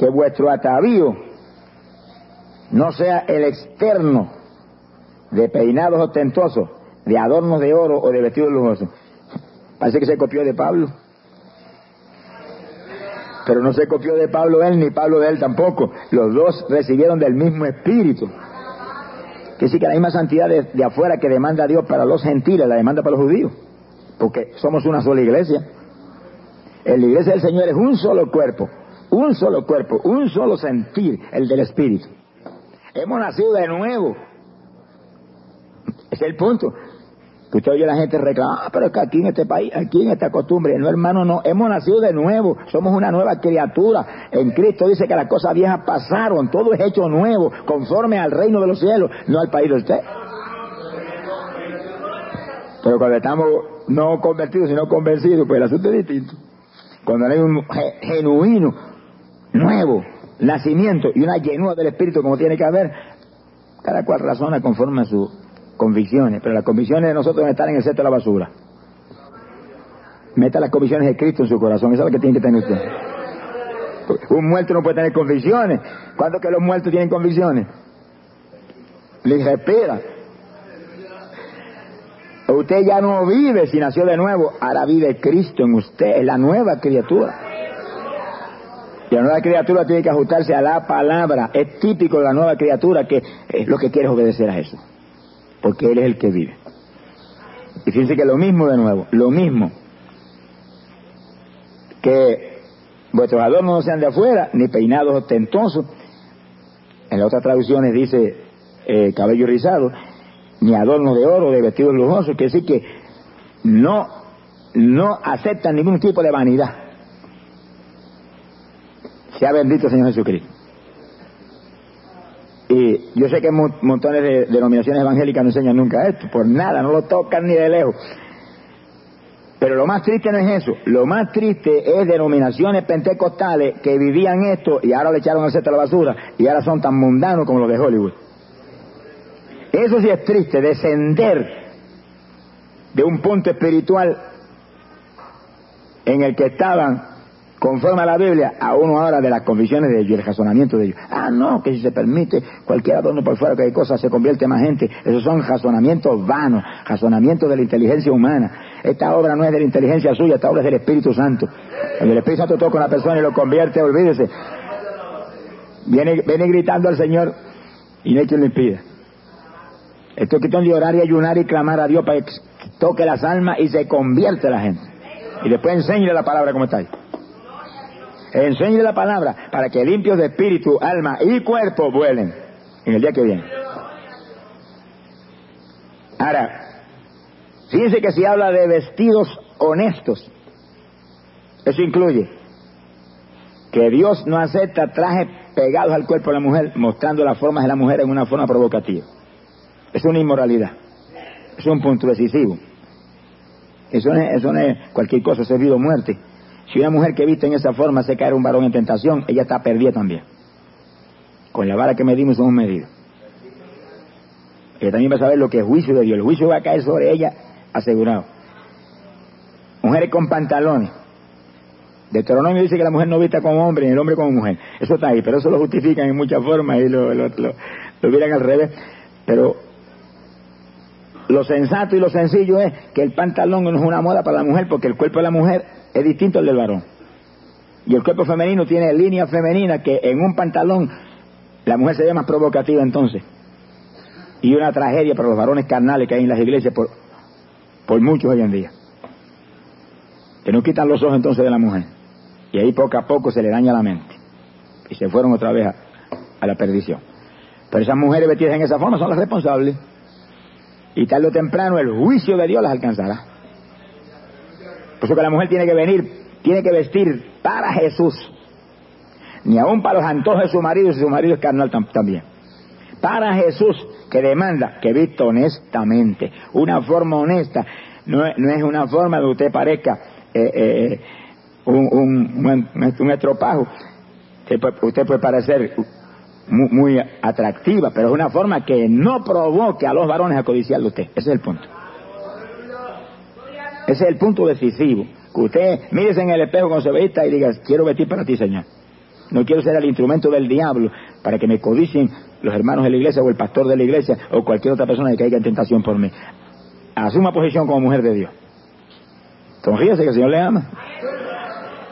que vuestro atavío no sea el externo de peinados ostentosos, de adornos de oro o de vestidos lujosos. Parece que se copió de Pablo, pero no se copió de Pablo él, ni Pablo de él tampoco. Los dos recibieron del mismo espíritu. Que sí, que la misma santidad de afuera que demanda a Dios para los gentiles, la demanda para los judíos, porque somos una sola iglesia. En la iglesia del Señor es un solo cuerpo, un solo cuerpo, un solo sentir, el del Espíritu. Hemos nacido de nuevo. Ese es el punto. Que usted oye a la gente reclamar, pero es que aquí en este país, aquí en esta costumbre. No, hermano, no. Hemos nacido de nuevo. Somos una nueva criatura. En Cristo dice que las cosas viejas pasaron. Todo es hecho nuevo, conforme al reino de los cielos, no al país de usted. Pero cuando estamos no convertidos, sino convencidos, pues el asunto es distinto. Cuando hay un genuino, nuevo nacimiento y una llenura del Espíritu como tiene que haber, cada cual razona conforme a sus convicciones, pero las convicciones de nosotros no están en el cesto de la basura. Meta las convicciones de Cristo en su corazón, esa es la que tiene que tener usted. Un muerto no puede tener convicciones. ¿Cuándo que los muertos tienen convicciones? Les respira. Usted ya no vive si nació de nuevo, ahora vive Cristo en usted, es la nueva criatura. Y la nueva criatura tiene que ajustarse a la palabra. Es típico de la nueva criatura que lo que quiere es obedecer a eso, porque Él es el que vive. Y fíjense que lo mismo de nuevo, lo mismo. Que vuestros adornos no sean de afuera, ni peinados ostentosos. En las otras traducciones dice cabello rizado, ni adornos de oro, de vestidos lujosos. Quiere decir que no aceptan ningún tipo de vanidad. Sea bendito el Señor Jesucristo. Y yo sé que montones de denominaciones evangélicas no enseñan nunca esto, por nada, no lo tocan ni de lejos. Pero lo más triste no es eso, lo más triste es denominaciones pentecostales que vivían esto y ahora le echaron el cesto a la basura y ahora son tan mundanos como los de Hollywood. Eso sí es triste, descender de un punto espiritual en el que estaban conforme a la Biblia, a uno ahora de las convicciones de ellos y el razonamiento de ellos. Ah, no, que si se permite cualquier adorno por fuera, cualquier cosa, se convierte más gente. Esos son razonamientos vanos, razonamientos de la inteligencia humana. Esta obra no es de la inteligencia suya, esta obra es del Espíritu Santo. Cuando el Espíritu Santo toca a una persona y lo convierte, olvídese. Viene gritando al Señor y no hay quien le impida. Esto es cuestión de orar y ayunar y clamar a Dios para que toque las almas y se convierte la gente. Y después enséñale la palabra como está ahí. Enseñe la palabra para que limpios de espíritu, alma y cuerpo vuelen en el día que viene. Ahora, fíjense que si habla de vestidos honestos, eso incluye que Dios no acepta trajes pegados al cuerpo de la mujer, mostrando las formas de la mujer en una forma provocativa. Es una inmoralidad. Es un punto decisivo. Eso no es cualquier cosa, eso es vida o muerte. Si una mujer que viste en esa forma hace caer a un varón en tentación, ella está perdida también. Con la vara que medimos somos medidos. Ella también va a saber lo que es juicio de Dios. El juicio va a caer sobre ella, asegurado. Mujeres con pantalones. Deuteronomio dice que la mujer no vista como hombre, ni el hombre como mujer. Eso está ahí, pero eso lo justifican en muchas formas y lo miran al revés. Pero lo sensato y lo sencillo es que el pantalón no es una moda para la mujer, porque el cuerpo de la mujer es distinto al del varón. Y el cuerpo femenino tiene líneas femeninas que en un pantalón la mujer se ve más provocativa entonces. Y una tragedia para los varones carnales que hay en las iglesias por muchos hoy en día. Que no quitan los ojos entonces de la mujer. Y ahí poco a poco se le daña la mente. Y se fueron otra vez a la perdición. Pero esas mujeres vestidas en esa forma son las responsables. Y tarde o temprano el juicio de Dios las alcanzará. Por eso que la mujer tiene que venir, tiene que vestir para Jesús. Ni aun para los antojos de su marido, si su marido es carnal también. Para Jesús, que demanda que vista honestamente. Una forma honesta. No es una forma de usted parezca un estropajo. Usted puede parecer muy, muy atractiva, pero es una forma que no provoque a los varones a codiciarle a usted. Ese es el punto. Ese es el punto decisivo. Que usted mírese en el espejo con su vista y diga, quiero vestir para ti, Señor. No quiero ser el instrumento del diablo para que me codicien los hermanos de la iglesia o el pastor de la iglesia o cualquier otra persona que caiga en tentación por mí. Asuma posición como mujer de Dios. Sonríese que el Señor le ama.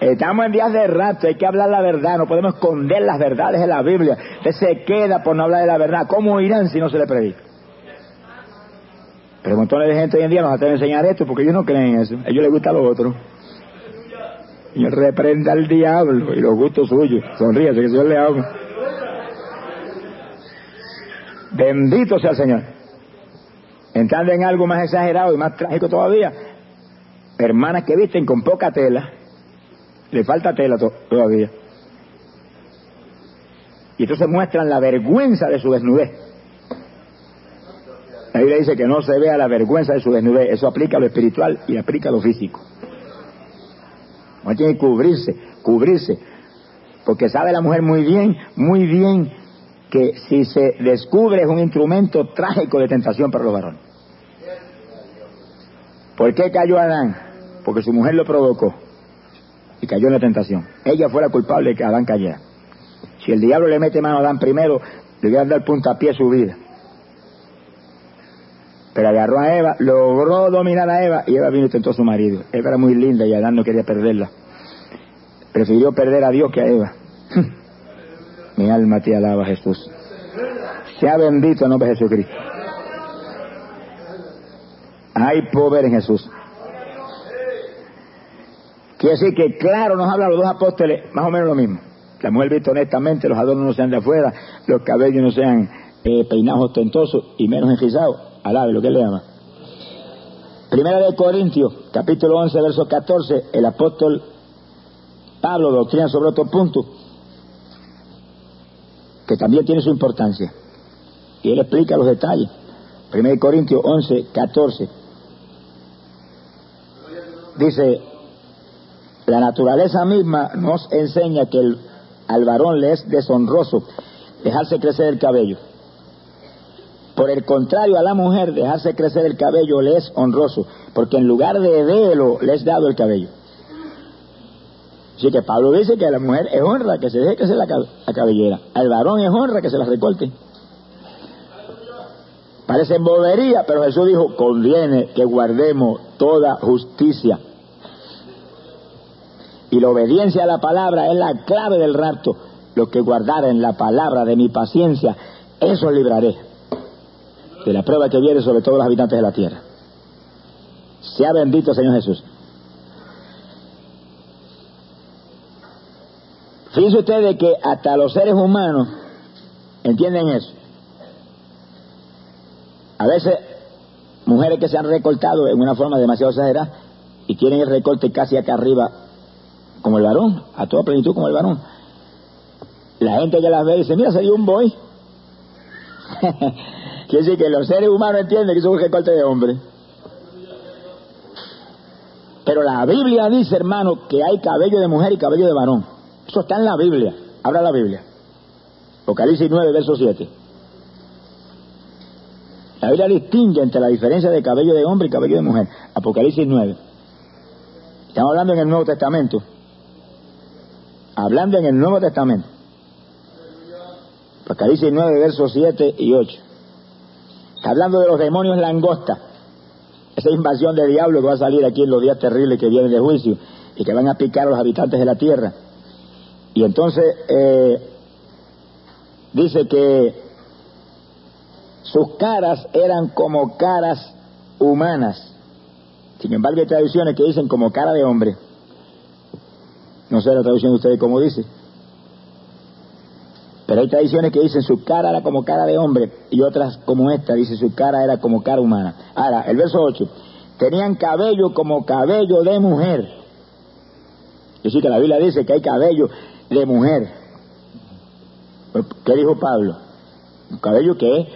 Estamos en días de rato, hay que hablar la verdad, no podemos esconder las verdades de la Biblia. Usted se queda por no hablar de la verdad. ¿Cómo irán si no se le predica? Pero montones de gente hoy en día nos hacen enseñar esto porque ellos no creen en eso. A ellos les gusta lo otro. Señor, reprenda al diablo y los gustos suyos. Sonríase que el Señor le habla. Bendito sea el Señor. Entrando en algo más exagerado y más trágico todavía. Hermanas que visten con poca tela. Le falta tela todavía. Y entonces muestran la vergüenza de su desnudez. La Biblia dice que no se vea la vergüenza de su desnudez. Eso aplica a lo espiritual y aplica a lo físico. No tiene que cubrirse. Porque sabe la mujer muy bien, que si se descubre es un instrumento trágico de tentación para los varones. ¿Por qué cayó Adán? Porque su mujer lo provocó y cayó en la tentación. Ella fue la culpable de que Adán cayera. Si el diablo le mete mano a Adán primero, le voy a dar puntapié a su vida. Pero agarró a Eva, logró dominar a Eva, y Eva vino y tentó a su marido. Eva era muy linda y Adán no quería perderla. Prefirió perder a Dios que a Eva. Mi alma te alaba, Jesús. Sea bendito el nombre de Jesucristo. Hay poder en Jesús. Quiere decir que, claro, nos hablan los dos apóstoles más o menos lo mismo. La mujer viste honestamente, los adornos no sean de afuera, los cabellos no sean peinados ostentosos y menos enfisados. Alabe lo que él le llama. Primera de Corintios, capítulo 11, verso 14, el apóstol Pablo doctrina sobre otro punto que también tiene su importancia. Y él explica los detalles. Primera de Corintios 11, 14. Dice, la naturaleza misma nos enseña que al varón le es deshonroso dejarse crecer el cabello. Por el contrario, a la mujer dejarse crecer el cabello le es honroso, porque en lugar de velo le es dado el cabello. Así que Pablo dice que a la mujer es honra que se deje crecer la cabellera, al varón es honra que se la recorte. Parece bobería, pero Jesús dijo, conviene que guardemos toda justicia. Y la obediencia a la palabra es la clave del rapto. Los que guardaren la palabra de mi paciencia, esos libraré de la prueba que viene sobre todos los habitantes de la tierra. Sea bendito Señor Jesús. Fíjense ustedes que hasta los seres humanos entienden eso. A veces mujeres que se han recortado en una forma demasiado exagerada y tienen el recorte casi acá arriba como el varón, a toda plenitud como el varón. La gente que las ve dice, mira, se dio un boy. Quiere decir que los seres humanos entienden que eso es un recorte de hombre. Pero la Biblia dice, hermano, que hay cabello de mujer y cabello de varón. Eso está en la Biblia. Abra la Biblia. Apocalipsis 9, verso 7. La Biblia distingue entre la diferencia de cabello de hombre y cabello de mujer. Apocalipsis 9. Estamos hablando en el Nuevo Testamento. Hablando en el Nuevo Testamento. Apocalipsis 9, versos 7 y 8. Está hablando de los demonios langosta. Esa invasión de diablo que va a salir aquí en los días terribles que vienen de juicio y que van a picar a los habitantes de la tierra. Y entonces dice que sus caras eran como caras humanas. Sin embargo, hay traducciones que dicen como cara de hombre. No sé la traducción de ustedes cómo dice. Pero hay tradiciones que dicen su cara era como cara de hombre y otras como esta, dice su cara era como cara humana. Ahora, el verso 8, tenían cabello como cabello de mujer. Yo sí que la Biblia dice que hay cabello de mujer. ¿Qué dijo Pablo? Un cabello que es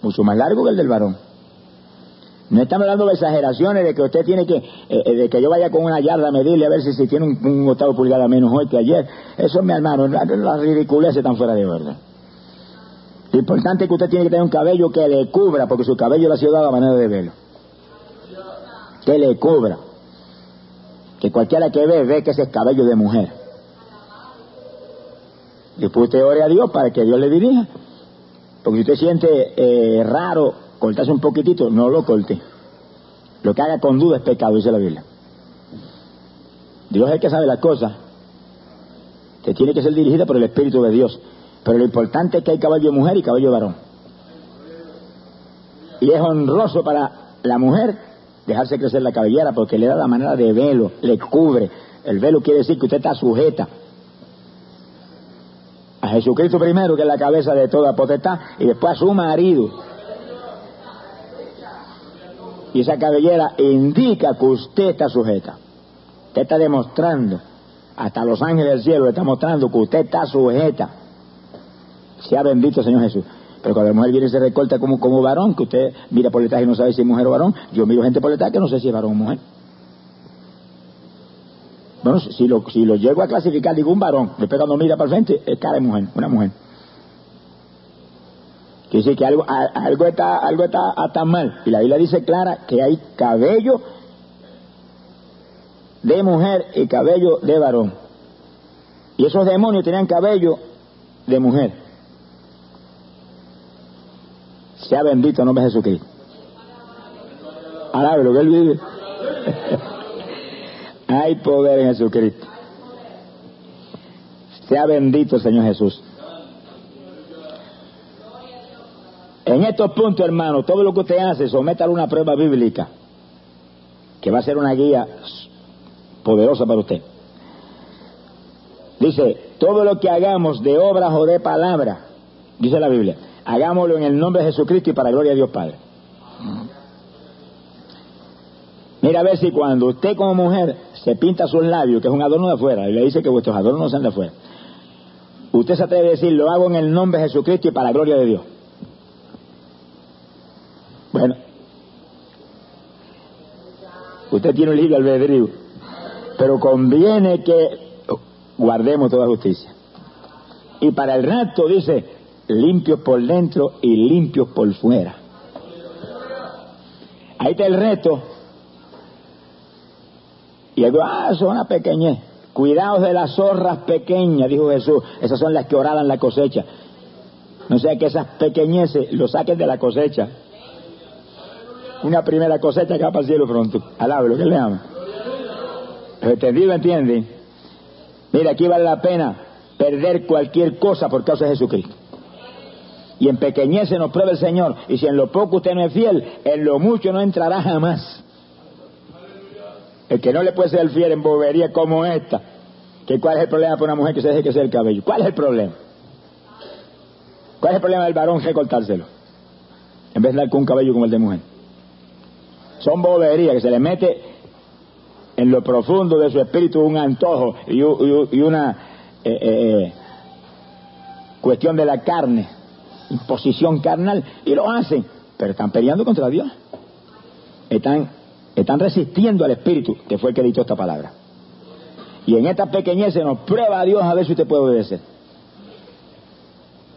mucho más largo que el del varón. No estamos hablando de exageraciones de que usted tiene que, de que yo vaya con una yarda a medirle a ver si tiene un octavo pulgada menos hoy que ayer. Eso, mi hermano, las ridiculeces están fuera de orden. Lo importante es que usted tiene que tener un cabello que le cubra, porque su cabello lo ha sido dado a manera de velo. Que le cubra. Que cualquiera que ve que ese es cabello de mujer. Después usted ore a Dios para que Dios le dirija. Porque si usted siente raro cortarse un poquitito, no lo corte. Lo que haga con duda es pecado, dice la Biblia. Dios es el que sabe las cosas. Te tiene que ser dirigida por el Espíritu de Dios. Pero lo importante es que hay cabello de mujer y cabello de varón. y es honroso para la mujer dejarse crecer la cabellera porque le da la manera de velo, le cubre. El velo quiere decir que usted está sujeta a Jesucristo primero, que es la cabeza de toda potestad, y después a su marido. Y esa cabellera indica que usted está sujeta. Usted está demostrando, hasta los ángeles del cielo le está mostrando que usted está sujeta. Sea bendito Señor Jesús. Pero cuando la mujer viene y se recorta como varón, que usted mira por detrás y no sabe si es mujer o varón. Yo miro gente por detrás que no sé si es varón o mujer. Bueno, si lo llego a clasificar, digo un varón. Después cuando mira para el frente, es cara de mujer, una mujer. Quiere decir que algo está mal. Y la Biblia dice clara que hay cabello de mujer y cabello de varón. Y esos demonios tenían cabello de mujer. Sea bendito el nombre de Jesucristo. Alabe lo que Él vive. Hay poder en Jesucristo. Sea bendito el Señor Jesús. En estos puntos, hermano, todo lo que usted hace, sométalo a una prueba bíblica, que va a ser una guía poderosa para usted. Dice, todo lo que hagamos de obras o de palabra, dice la Biblia, hagámoslo en el nombre de Jesucristo y para la gloria de Dios Padre. Mira a ver si cuando usted como mujer se pinta sus labios, que es un adorno de afuera, y le dice que vuestros adornos no sean de afuera, usted se atreve a decir, lo hago en el nombre de Jesucristo y para la gloria de Dios. Bueno, usted tiene un libre albedrío, pero conviene que guardemos toda justicia. Y para el rato dice, limpios por dentro y limpios por fuera. Ahí está el reto. Y él dijo, son una pequeñez. Cuidaos de las zorras pequeñas, dijo Jesús. Esas son las que oraban la cosecha. No sea que esas pequeñeces lo saquen de la cosecha. Una primera cosecha que va para el cielo pronto. Alábelo, que le ama. Los entendidos entienden. Mira, aquí vale la pena perder cualquier cosa por causa de Jesucristo. Y en pequeñeces nos prueba el Señor. Y si en lo poco usted no es fiel, en lo mucho no entrará jamás. El que no le puede ser fiel en bobería como esta. ¿Que cuál es el problema para una mujer que se deje crecer el cabello? ¿Cuál es el problema? ¿Cuál es el problema del varón recortárselo? En vez de dar con un cabello como el de mujer. Son boberías que se le mete en lo profundo de su espíritu un antojo y una cuestión de la carne, imposición carnal, y lo hacen, pero están peleando contra Dios. Están resistiendo al Espíritu, que fue el que dictó esta palabra. Y en esta pequeñez se nos prueba a Dios a ver si usted puede obedecer.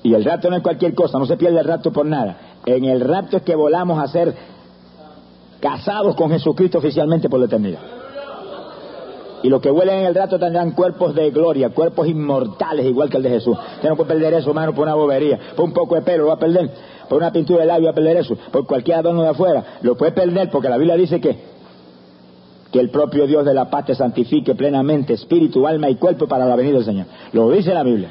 Y el rapto no es cualquier cosa, no se pierde el rapto por nada. En el rapto es que volamos a ser casados con Jesucristo oficialmente por la eternidad. Y los que vuelen en el rapto tendrán cuerpos de gloria, cuerpos inmortales igual que el de Jesús. Usted no puede perder eso, hermano, por una bobería. Por un poco de pelo lo va a perder. Por una pintura de labio va a perder eso. Por cualquier adorno de afuera lo puede perder, porque la Biblia dice que el propio Dios de la paz te santifique plenamente, espíritu, alma y cuerpo para la venida del Señor. Lo dice la Biblia.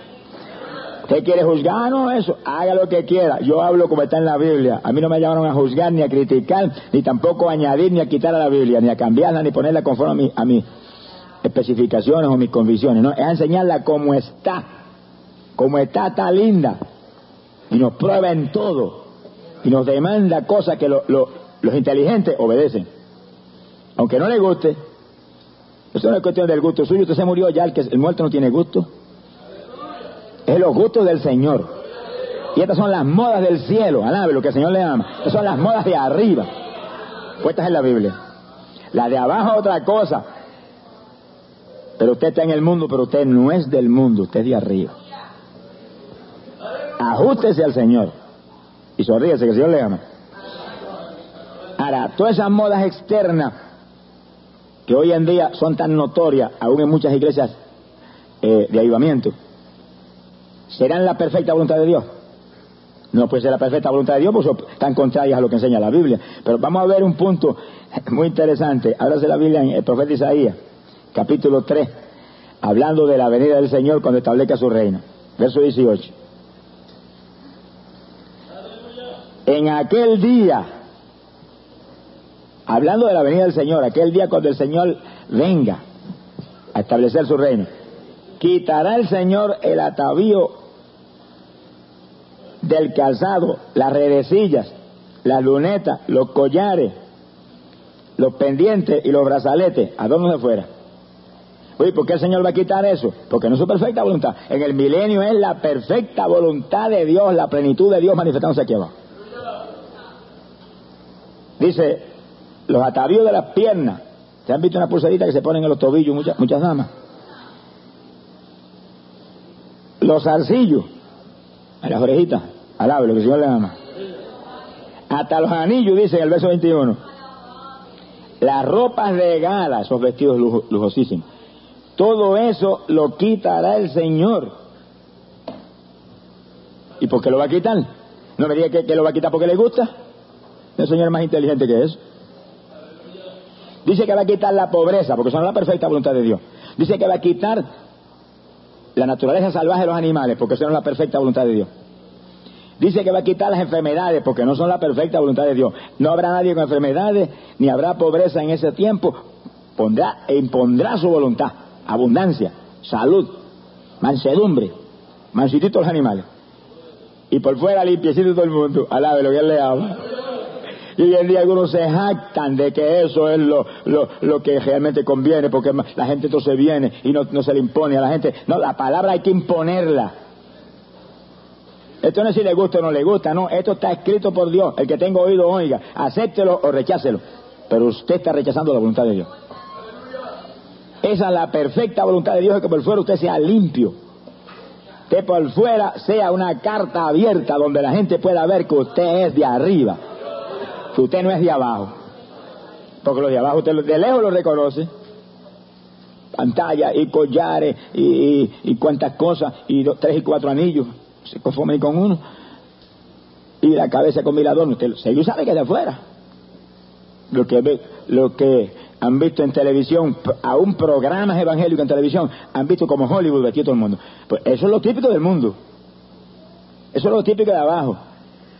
¿Usted quiere juzgarnos eso? Haga lo que quiera. Yo hablo como está en la Biblia. A mí no me llamaron a juzgar, ni a criticar, ni tampoco a añadir, ni a quitar a la Biblia, ni a cambiarla, ni ponerla conforme a mis especificaciones o mis convicciones. No, es enseñarla como está. Como está linda. Y nos prueba en todo. Y nos demanda cosas que los inteligentes obedecen. Aunque no le guste. Eso no es cuestión del gusto suyo. Usted se murió ya, el muerto no tiene gusto. Es los gustos del Señor. Y estas son las modas del cielo. Alabe lo que el Señor le ama. Estas son las modas de arriba. Puestas en la Biblia. Las de abajo otra cosa. Pero usted está en el mundo, pero usted no es del mundo. Usted es de arriba. Ajústese al Señor y sonríese, que el Señor le ama. Ahora, todas esas modas externas que hoy en día son tan notorias, aún en muchas iglesias de avivamiento, ¿serán la perfecta voluntad de Dios? No puede ser la perfecta voluntad de Dios porque están contrarias a lo que enseña la Biblia. Pero vamos a ver un punto muy interesante. Ahora se la Biblia en el profeta Isaías, capítulo 3, hablando de la venida del Señor cuando establezca su reino. Verso 18. En aquel día hablando de la venida del Señor, aquel día cuando el Señor venga a establecer su reino, quitará el Señor el atavío del calzado, las redecillas, las lunetas, los collares, los pendientes y los brazaletes, adornos de fuera. Oye, ¿por qué el Señor va a quitar eso? Porque no es su perfecta voluntad. En el milenio es la perfecta voluntad de Dios, la plenitud de Dios manifestándose aquí abajo. Dice, los atavíos de las piernas. ¿Se han visto una pulserita que se ponen en los tobillos muchas damas? Los zarcillos, a las orejitas, alabe lo que el Señor le ama. Hasta los anillos, dice en el verso 21. Las ropas de gala, esos vestidos lujosísimos. Todo eso lo quitará el Señor. ¿Y por qué lo va a quitar? No me diga que lo va a quitar porque le gusta. El Señor es más inteligente que eso. Dice que va a quitar la pobreza, porque eso no es la perfecta voluntad de Dios. Dice que va a quitar la naturaleza salvaje de los animales, porque eso no es la perfecta voluntad de Dios. Dice que va a quitar las enfermedades, porque no son la perfecta voluntad de Dios. No habrá nadie con enfermedades, ni habrá pobreza en ese tiempo. Pondrá e impondrá su voluntad. Abundancia, salud, mansedumbre, mansitos los animales. Y por fuera limpiecito todo el mundo. Alábelo, que Él le ama. Y hoy en día algunos se jactan de que eso es lo que realmente conviene, porque la gente entonces viene y no se le impone a la gente. No, la palabra hay que imponerla. Esto no es si le gusta o no le gusta, no. Esto está escrito por Dios. El que tenga oído, oiga. Acéptelo o rechácelo. Pero usted está rechazando la voluntad de Dios. Esa es la perfecta voluntad de Dios, que por fuera usted sea limpio. Que por fuera sea una carta abierta donde la gente pueda ver que usted es de arriba. Que usted no es de abajo, porque los de abajo usted de lejos los reconoce, pantallas y collares y cuantas cosas, y 3 y 4 anillos, se conforme con uno, y la cabeza con 1000 adornos. Usted se sabe que es de afuera. Lo que han visto en televisión, aún programas evangélicos en televisión, han visto como Hollywood vestido todo el mundo. Pues eso es lo típico del mundo, eso es lo típico de abajo.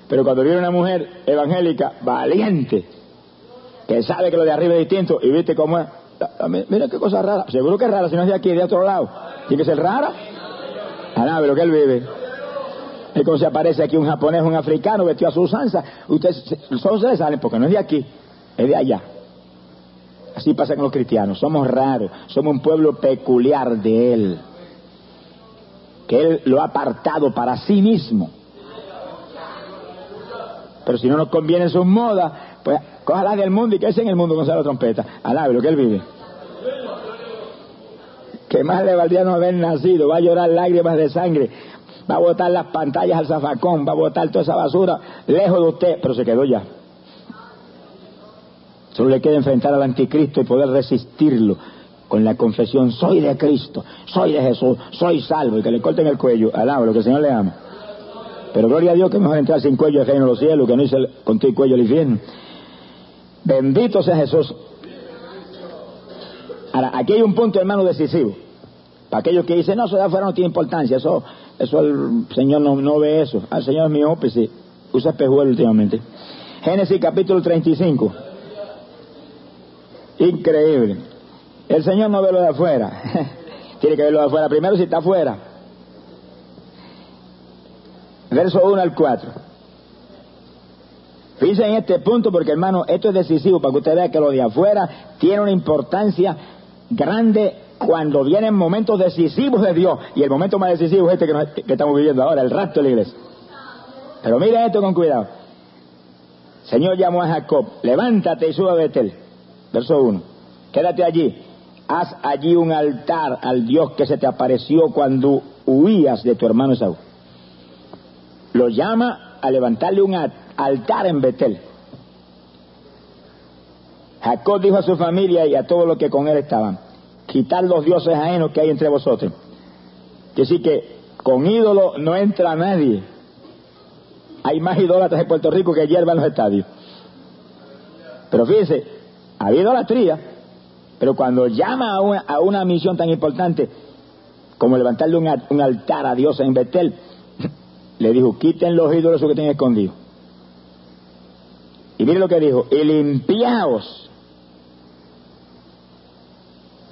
Pero cuando viene una mujer evangélica valiente, que sabe que lo de arriba es distinto, y viste cómo es, mira qué cosa rara. Seguro que es rara, si no es de aquí, es de otro lado. Tiene que ser rara. Ah, pero que él vive. Y cuando se aparece aquí un japonés, un africano vestido a su usanza, ustedes solo se le salen porque no es de aquí, es de allá. Así pasa con los cristianos. Somos raros, somos un pueblo peculiar de Él, que Él lo ha apartado para sí mismo. Pero si no nos convienen sus modas, pues cójalas del mundo y que es en el mundo con la trompeta. Alabe lo que Él vive. Que más le valdría no haber nacido. Va a llorar lágrimas de sangre. Va a botar las pantallas al zafacón. Va a botar toda esa basura lejos de usted. Pero se quedó ya. Solo le queda enfrentar al anticristo y poder resistirlo con la confesión: soy de Cristo, soy de Jesús, soy salvo. Y que le corten el cuello. Alabe lo que el Señor le ama. Pero gloria a Dios, que mejor entrar sin cuello al reino de los cielos, que no hice con tu cuello el infierno. Bendito sea Jesús. Ahora, aquí hay un punto, hermano, decisivo. Para aquellos que dicen, no, eso de afuera no tiene importancia, eso el Señor no ve eso. El Señor es miope, sí. Usa espejuelo últimamente. Génesis capítulo 35. Increíble. El Señor no ve lo de afuera. Tiene que ver lo de afuera primero si está afuera. Verso 1 al 4. Fíjense en este punto porque, hermano, esto es decisivo para que usted vea que lo de afuera tiene una importancia grande cuando vienen momentos decisivos de Dios. Y el momento más decisivo es este que estamos viviendo ahora, el rapto de la iglesia. Pero mira esto con cuidado. El Señor llamó a Jacob: levántate y sube a Betel. Verso 1. Quédate allí. Haz allí un altar al Dios que se te apareció cuando huías de tu hermano Esaú. Lo llama a levantarle un altar en Betel. Jacob dijo a su familia y a todos los que con él estaban: quitar los dioses ajenos que hay entre vosotros. Que sí, que con ídolo no entra nadie. Hay más idólatras en Puerto Rico que hiervan los estadios. Pero fíjense, había idolatría, pero cuando llama a una misión tan importante como levantarle un altar a Dios en Betel, le dijo: quiten los ídolos que tienen escondidos. Y mire lo que dijo: y limpiaos.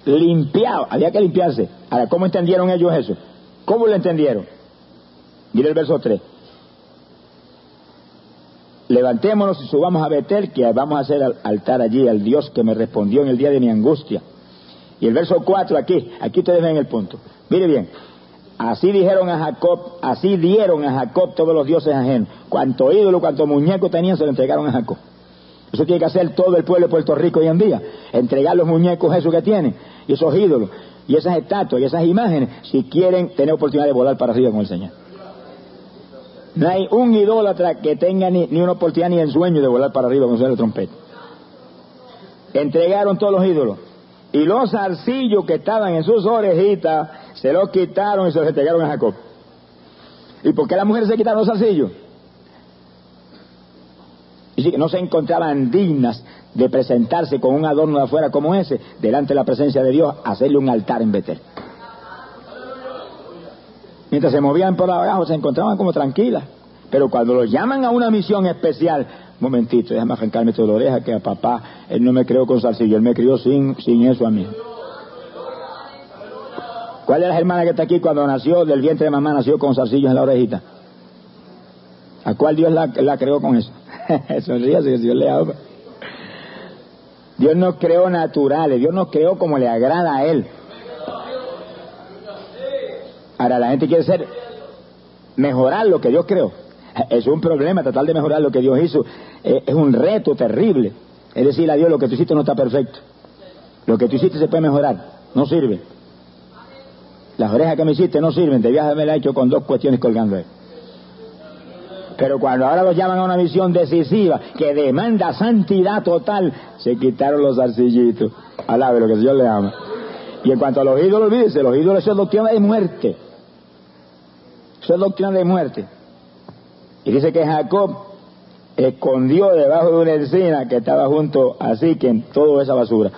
Limpiaos. Había que limpiarse. Ahora, ¿cómo entendieron ellos eso? ¿Cómo lo entendieron? Mire el verso 3. Levantémonos y subamos a Betel, que vamos a hacer altar allí al Dios que me respondió en el día de mi angustia. Y el verso 4 aquí ustedes ven el punto. Mire bien. Así dijeron a Jacob, así dieron a Jacob todos los dioses ajenos. Cuanto ídolo, cuanto muñeco tenían, se lo entregaron a Jacob. Eso tiene que hacer todo el pueblo de Puerto Rico hoy en día. Entregar los muñecos esos que tienen, y esos ídolos, y esas estatuas, y esas imágenes, si quieren tener oportunidad de volar para arriba con el Señor. No hay un idólatra que tenga ni una oportunidad ni el sueño de volar para arriba con el Señor de trompeta. Entregaron todos los ídolos. Y los zarcillos que estaban en sus orejitas se los quitaron y se los entregaron a Jacob. ¿Y por qué las mujeres se quitaron los zarcillos? Y no se encontraban dignas de presentarse con un adorno de afuera como ese delante de la presencia de Dios, hacerle un altar en Betel. Mientras se movían por abajo se encontraban como tranquilas, pero cuando los llaman a una misión especial, momentito, déjame arrancarme tu oreja, que a papá, él no me creó con zarcillo, él me crió sin eso a mí. ¿Cuál de las hermanas que está aquí cuando nació del vientre de mamá nació con zarcillos en la orejita? ¿A cuál Dios la creó con eso? Sonríase, Dios le habla. Dios nos creó naturales, Dios nos creó como le agrada a Él. Ahora la gente quiere mejorar lo que Dios creó. Es un problema tratar de mejorar lo que Dios hizo. Es un reto terrible. Es decir, a Dios, lo que tú hiciste no está perfecto. Lo que tú hiciste se puede mejorar. No sirve. Las orejas que me hiciste no sirven. Debías haberla hecho con dos cuestiones colgando ahí. Pero cuando ahora los llaman a una misión decisiva que demanda santidad total, se quitaron los zarcillitos. Alabe lo que el Señor le ama. Y en cuanto a los ídolos, olvídese, los ídolos son doctrina de muerte. Eso es doctrina de muerte. Y dice que Jacob escondió debajo de una encina que estaba junto a Siquem toda esa basura.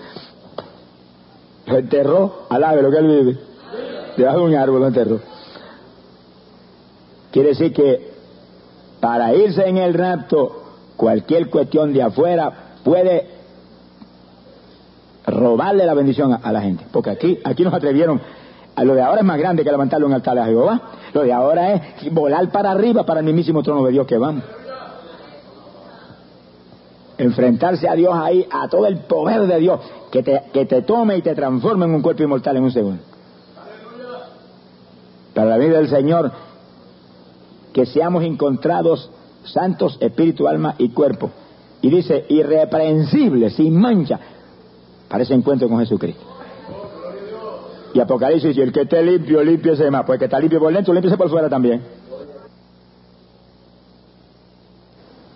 Lo enterró, alabe lo que él vive. Debajo de un árbol lo enterró. Quiere decir que para irse en el rapto, cualquier cuestión de afuera puede robarle la bendición a la gente. Porque aquí nos atrevieron. Lo de ahora es más grande que levantarle un altar a Jehová. Lo de ahora es volar para arriba para el mismísimo trono de Dios que vamos. Enfrentarse a Dios ahí, a todo el poder de Dios que te tome y te transforme en un cuerpo inmortal en un segundo. Para la vida del Señor, que seamos encontrados santos, espíritu, alma y cuerpo. Y dice, irreprensibles, sin mancha, para ese encuentro con Jesucristo. Y Apocalipsis dice, el que esté limpio, límpiese más. Pues el que está limpio por dentro, límpiese por fuera también.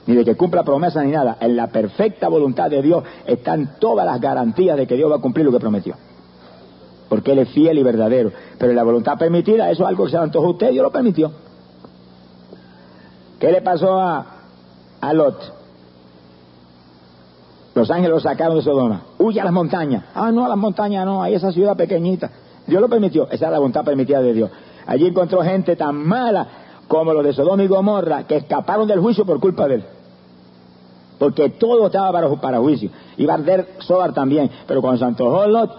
Ni de que cumpla promesa ni nada. En la perfecta voluntad de Dios están todas las garantías de que Dios va a cumplir lo que prometió. Porque Él es fiel y verdadero. Pero en la voluntad permitida, eso es algo que se antojó a usted, Dios lo permitió. ¿Qué le pasó a Lot? Los ángeles lo sacaron de Sodoma. Huye a las montañas. Ah, no, a las montañas no, hay esa ciudad pequeñita. Dios lo permitió, esa es la voluntad permitida de Dios. Allí encontró gente tan mala como los de Sodoma y Gomorra, que escaparon del juicio por culpa de él, porque todo estaba para juicio. Iba a arder Sodar también, pero cuando se antojó Lot,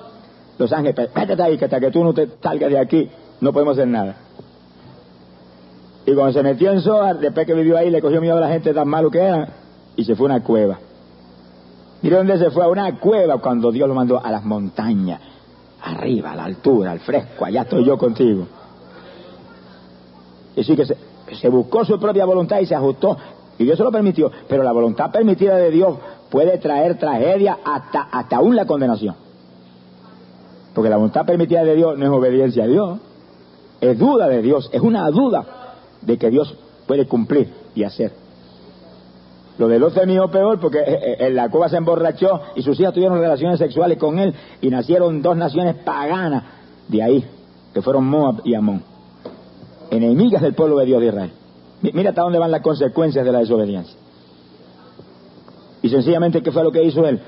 los ángeles, vete ahí, que hasta que tú no te salgas de aquí no podemos hacer nada. Y cuando se metió en Sodar, después que vivió ahí, le cogió miedo a la gente tan malo que eran, y se fue a una cueva. Mire dónde se fue, a una cueva, cuando Dios lo mandó a las montañas. Arriba, a la altura, al fresco, allá estoy yo contigo. Y sí que se buscó su propia voluntad y se ajustó, y Dios se lo permitió. Pero la voluntad permitida de Dios puede traer tragedia, hasta aún la condenación. Porque la voluntad permitida de Dios no es obediencia a Dios, es duda de Dios, es una duda de que Dios puede cumplir y hacer. Lo de Lot terminó peor porque en la cueva se emborrachó y sus hijas tuvieron relaciones sexuales con él y nacieron dos naciones paganas de ahí, que fueron Moab y Amón, enemigas del pueblo de Dios de Israel. Mira hasta dónde van las consecuencias de la desobediencia. Y sencillamente, ¿qué fue lo que hizo él?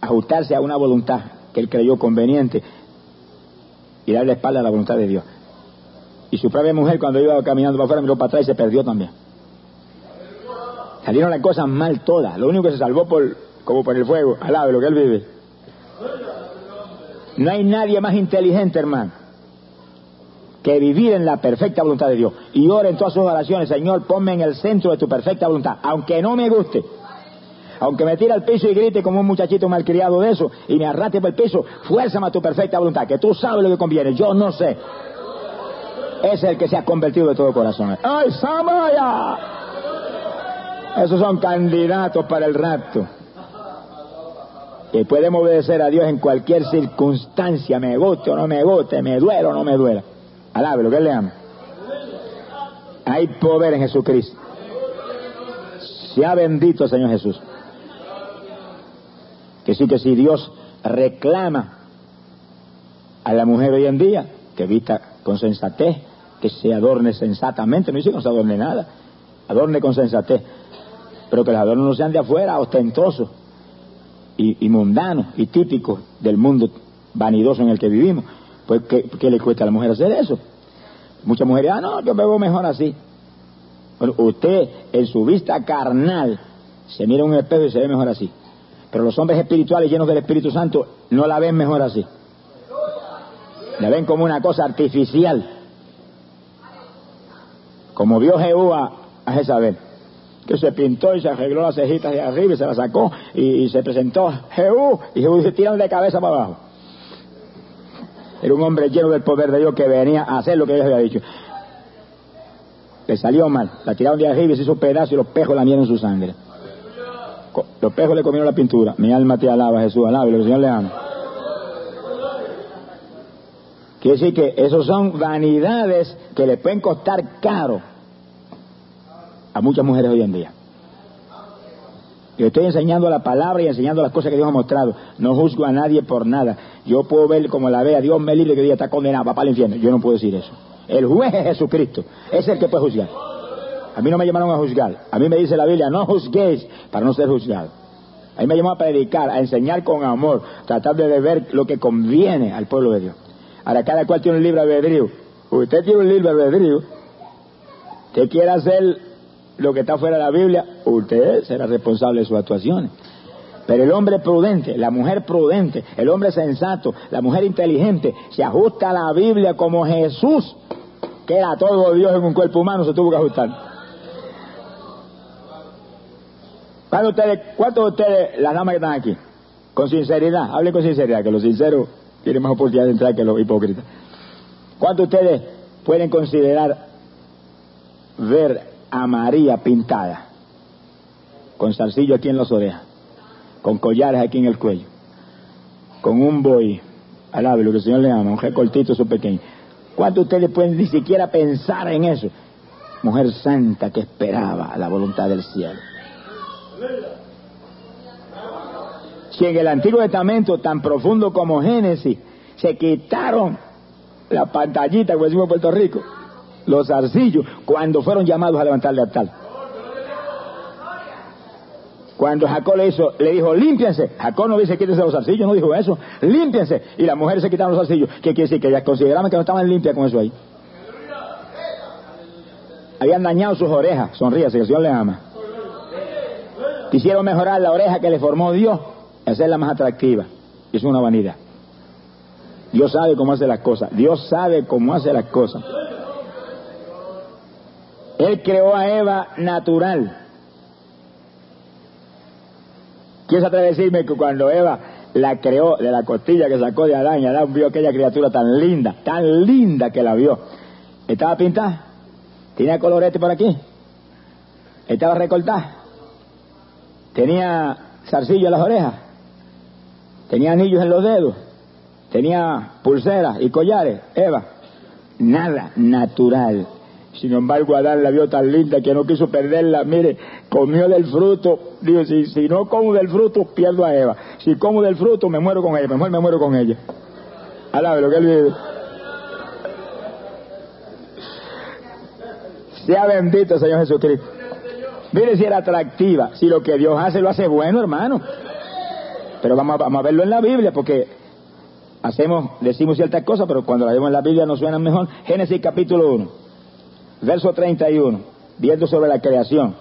Ajustarse a una voluntad que él creyó conveniente y darle la espalda a la voluntad de Dios. Y su propia mujer, cuando iba caminando para afuera, miró para atrás y se perdió también. Salieron las cosas mal todas. Lo único que se salvó como por el fuego, al lado de lo que él vive. No hay nadie más inteligente, hermano, que vivir en la perfecta voluntad de Dios. Y ora en todas sus oraciones: Señor, ponme en el centro de tu perfecta voluntad, aunque no me guste, aunque me tire al piso y grite como un muchachito malcriado de eso y me arrastre por el piso, fuérzame a tu perfecta voluntad, que tú sabes lo que conviene, yo no sé. Es el que se ha convertido de todo corazón. ¡Ay, Samaya! Esos son candidatos para el rapto. Que pueden obedecer a Dios en cualquier circunstancia, me guste o no me guste, me duela o no me duela. Alábelo, que él le ama. Hay poder en Jesucristo. Sea bendito el Señor Jesús. Que sí, Dios reclama a la mujer hoy en día que vista con sensatez, que se adorne sensatamente, no dice que no se adorne nada, adorne con sensatez, pero que los adornos no sean de afuera, ostentosos y mundanos y típicos del mundo vanidoso en el que vivimos. Pues, ¿qué le cuesta a la mujer hacer eso? Muchas mujeres, no, yo me veo mejor así. Bueno, usted en su vista carnal se mira en un espejo y se ve mejor así, pero los hombres espirituales llenos del Espíritu Santo no la ven mejor así. La ven como una cosa artificial. Como vio Jehú a Jezabel, que se pintó y se arregló las cejitas de arriba y se las sacó y se presentó Jehú, y Jehú se tiraron de cabeza para abajo. Era un hombre lleno del poder de Dios que venía a hacer lo que Dios había dicho. Le salió mal, la tiraron de arriba y se hizo un pedazo y los pejos lamieron su sangre. Los pejos le comieron la pintura. Mi alma te alaba, Jesús, alaba, y el Señor le ama. Quiere decir que esos son vanidades que le pueden costar caro a muchas mujeres hoy en día. Yo estoy enseñando la palabra y enseñando las cosas que Dios ha mostrado. No juzgo a nadie por nada. Yo puedo ver como la vea. Dios me libre que hoy día está condenado, va para el infierno. Yo no puedo decir eso. El juez es Jesucristo. Es el que puede juzgar. A mí no me llamaron a juzgar. A mí me dice la Biblia: no juzguéis para no ser juzgados. A mí me llamó a predicar, a enseñar con amor, tratar de ver lo que conviene al pueblo de Dios. Ahora, cada cual tiene un libre albedrío. Usted tiene un libre albedrío. Usted quiere hacer lo que está fuera de la Biblia, usted será responsable de sus actuaciones. Pero el hombre prudente, la mujer prudente, el hombre sensato, la mujer inteligente, se ajusta a la Biblia como Jesús, que era todo Dios en un cuerpo humano, se tuvo que ajustar. ¿Cuántos de ustedes, las damas que están aquí, con sinceridad, hablen con sinceridad, que los sinceros tiene más oportunidad de entrar que los hipócritas? ¿Cuántos de ustedes pueden considerar ver a María pintada? Con zarcillo aquí en las orejas, con collares aquí en el cuello, con un boy, alabe lo que el Señor le ama, un recortito eso pequeño. ¿Cuántos de ustedes pueden ni siquiera pensar en eso? Mujer santa que esperaba a la voluntad del cielo. Si en el Antiguo Testamento, tan profundo como Génesis, se quitaron la pantallita, como decimos en Puerto Rico, los zarcillos, cuando fueron llamados a levantar el altar. Cuando Jacob le dijo: límpiense. Jacob no dice: quítense los zarcillos, no dijo eso. Límpiense. Y las mujeres se quitaron los zarcillos. ¿Qué quiere decir? Que ellas consideraban que no estaban limpias con eso ahí. Habían dañado sus orejas. Sonríase, que el Señor les ama. Quisieron mejorar la oreja que le formó Dios. Esa es la más atractiva. Es una vanidad. Dios sabe cómo hace las cosas. Dios sabe cómo hace las cosas. Él creó a Eva natural. ¿Quién se atreve a decirme que cuando Eva la creó de la costilla que sacó de Adán, y Adán vio aquella criatura tan linda que la vio? ¿Estaba pintada? ¿Tenía colorete por aquí? ¿Estaba recortada? ¿Tenía zarcillo en las orejas? ¿Tenía anillos en los dedos? ¿Tenía pulseras y collares? Eva, nada natural. Sin embargo, Adán la vio tan linda que no quiso perderla. Mire, comió del fruto. Dijo: si no como del fruto, pierdo a Eva. Si como del fruto, me muero con ella. Mejor me muero con ella. Alabe lo que él vive. Sea bendito, Señor Jesucristo. Mire si era atractiva. Si lo que Dios hace, lo hace bueno, hermano. Pero vamos a verlo en la Biblia, porque decimos ciertas cosas, pero cuando las vemos en la Biblia nos suenan mejor. Génesis capítulo 1, verso 31, viendo sobre la creación.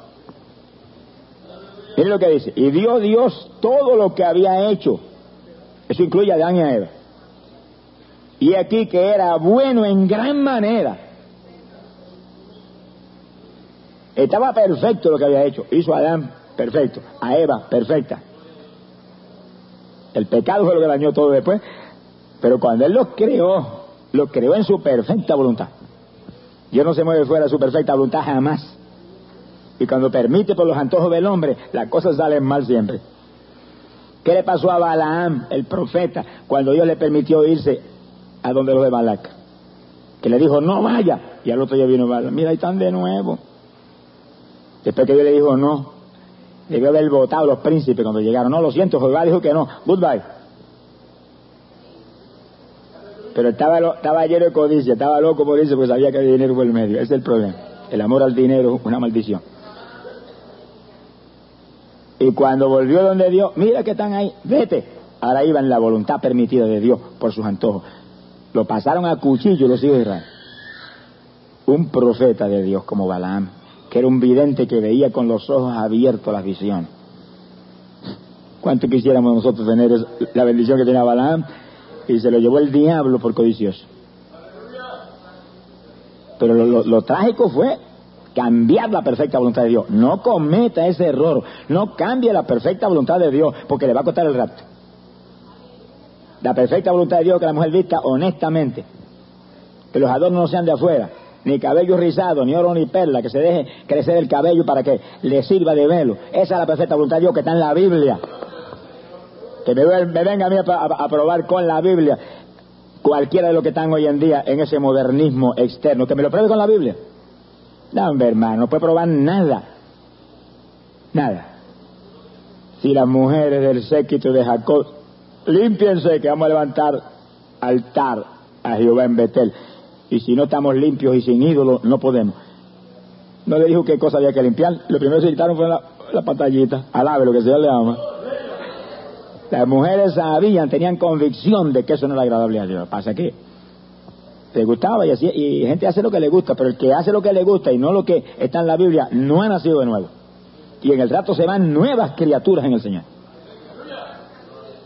Miren lo que dice. Y vio Dios todo lo que había hecho. Eso incluye a Adán y a Eva. Y aquí que era bueno en gran manera. Estaba perfecto lo que había hecho. Hizo a Adán perfecto, a Eva perfecta. El pecado fue lo que dañó todo después. Pero cuando Él los creó en su perfecta voluntad. Dios no se mueve fuera de su perfecta voluntad jamás. Y cuando permite por los antojos del hombre, las cosas salen mal siempre. ¿Qué le pasó a Balaam, el profeta, cuando Dios le permitió irse a donde los de Balac? Que le dijo, no vaya. Y al otro día vino Balaam, mira, ahí están de nuevo. Después que Dios le dijo, no. Debió haber votado a los príncipes cuando llegaron. No, lo siento, Jehová dijo que no. Goodbye. Pero estaba lleno de codicia, estaba loco por eso, porque sabía que había dinero por el medio. Ese es el problema. El amor al dinero es una maldición. Y cuando volvió donde Dios, mira que están ahí, vete. Ahora iban la voluntad permitida de Dios por sus antojos. Lo pasaron a cuchillo los hijos de Israel. Un profeta de Dios como Balaam, que era un vidente que veía con los ojos abiertos las visiones. ¿Cuánto quisiéramos nosotros tener la bendición que tenía Balaam? Y se lo llevó el diablo por codicioso. Pero lo trágico fue cambiar la perfecta voluntad de Dios. No cometa ese error. No cambie la perfecta voluntad de Dios, porque le va a costar el rapto. La perfecta voluntad de Dios que la mujer vista honestamente. Que los adornos no sean de afuera. Ni cabello rizado, ni oro, ni perla. Que se deje crecer el cabello para que le sirva de velo. Esa es la perfecta voluntad de Dios que está en la Biblia. Que me venga a mí a probar con la Biblia cualquiera de los que están hoy en día en ese modernismo externo. Que me lo pruebe con la Biblia. No, hombre, hermano, no puede probar nada. Nada. Si las mujeres del séquito de Jacob, límpiense que vamos a levantar altar a Jehová en Betel. Y si no estamos limpios y sin ídolos, no podemos. No le dijo qué cosa había que limpiar. Lo primero que se quitaron fue la pantallita. Alabe lo que el Señor le ama. Las mujeres sabían, tenían convicción de que eso no era agradable a Dios. Pasa que te gustaba y así, y gente hace lo que le gusta, pero el que hace lo que le gusta y no lo que está en la Biblia no ha nacido de nuevo. Y en el rato se van nuevas criaturas en el Señor.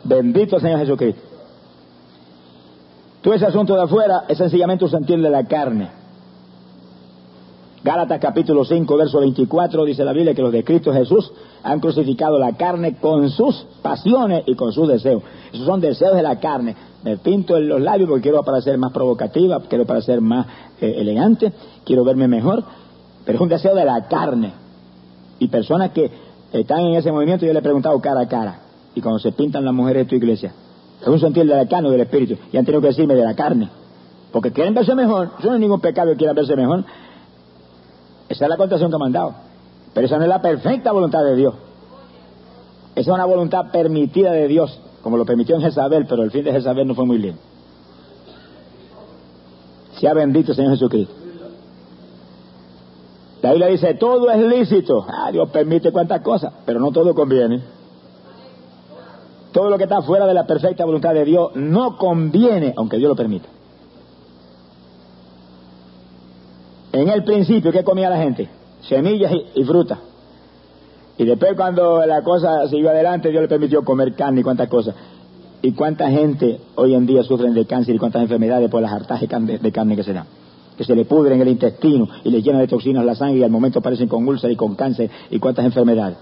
Bendito Señor Jesucristo. Todo ese asunto de afuera es sencillamente un sentir de la carne. Gálatas capítulo 5, verso 24, dice la Biblia que los de Cristo Jesús han crucificado la carne con sus pasiones y con sus deseos. Esos son deseos de la carne. Me pinto en los labios porque quiero parecer más provocativa, quiero parecer más elegante, quiero verme mejor, pero es un deseo de la carne. Y personas que están en ese movimiento, yo le he preguntado cara a cara, y cuando se pintan las mujeres de tu iglesia, es un sentir de la carne o del espíritu, y han tenido que decirme de la carne, porque quieren verse mejor. Eso no es ningún pecado que quieran verse mejor. Esa es la contestación que me han dado. Pero esa no es la perfecta voluntad de Dios. Esa es una voluntad permitida de Dios, como lo permitió en Jezabel, pero el fin de Jezabel no fue muy lindo. Sea bendito el Señor Jesucristo. La Biblia dice, todo es lícito. Ah, Dios permite cuantas cosas, pero no todo conviene. Todo lo que está fuera de la perfecta voluntad de Dios no conviene, aunque Dios lo permita. En el principio, ¿qué comía la gente? Semillas y fruta. Y después, cuando la cosa siguió adelante, Dios le permitió comer carne y cuantas cosas. ¿Y cuánta gente hoy en día sufren de cáncer y cuántas enfermedades por las hartas de carne que se dan? Que se le pudren en el intestino y le llenan de toxinas la sangre y al momento aparecen con úlceras y con cáncer y cuántas enfermedades.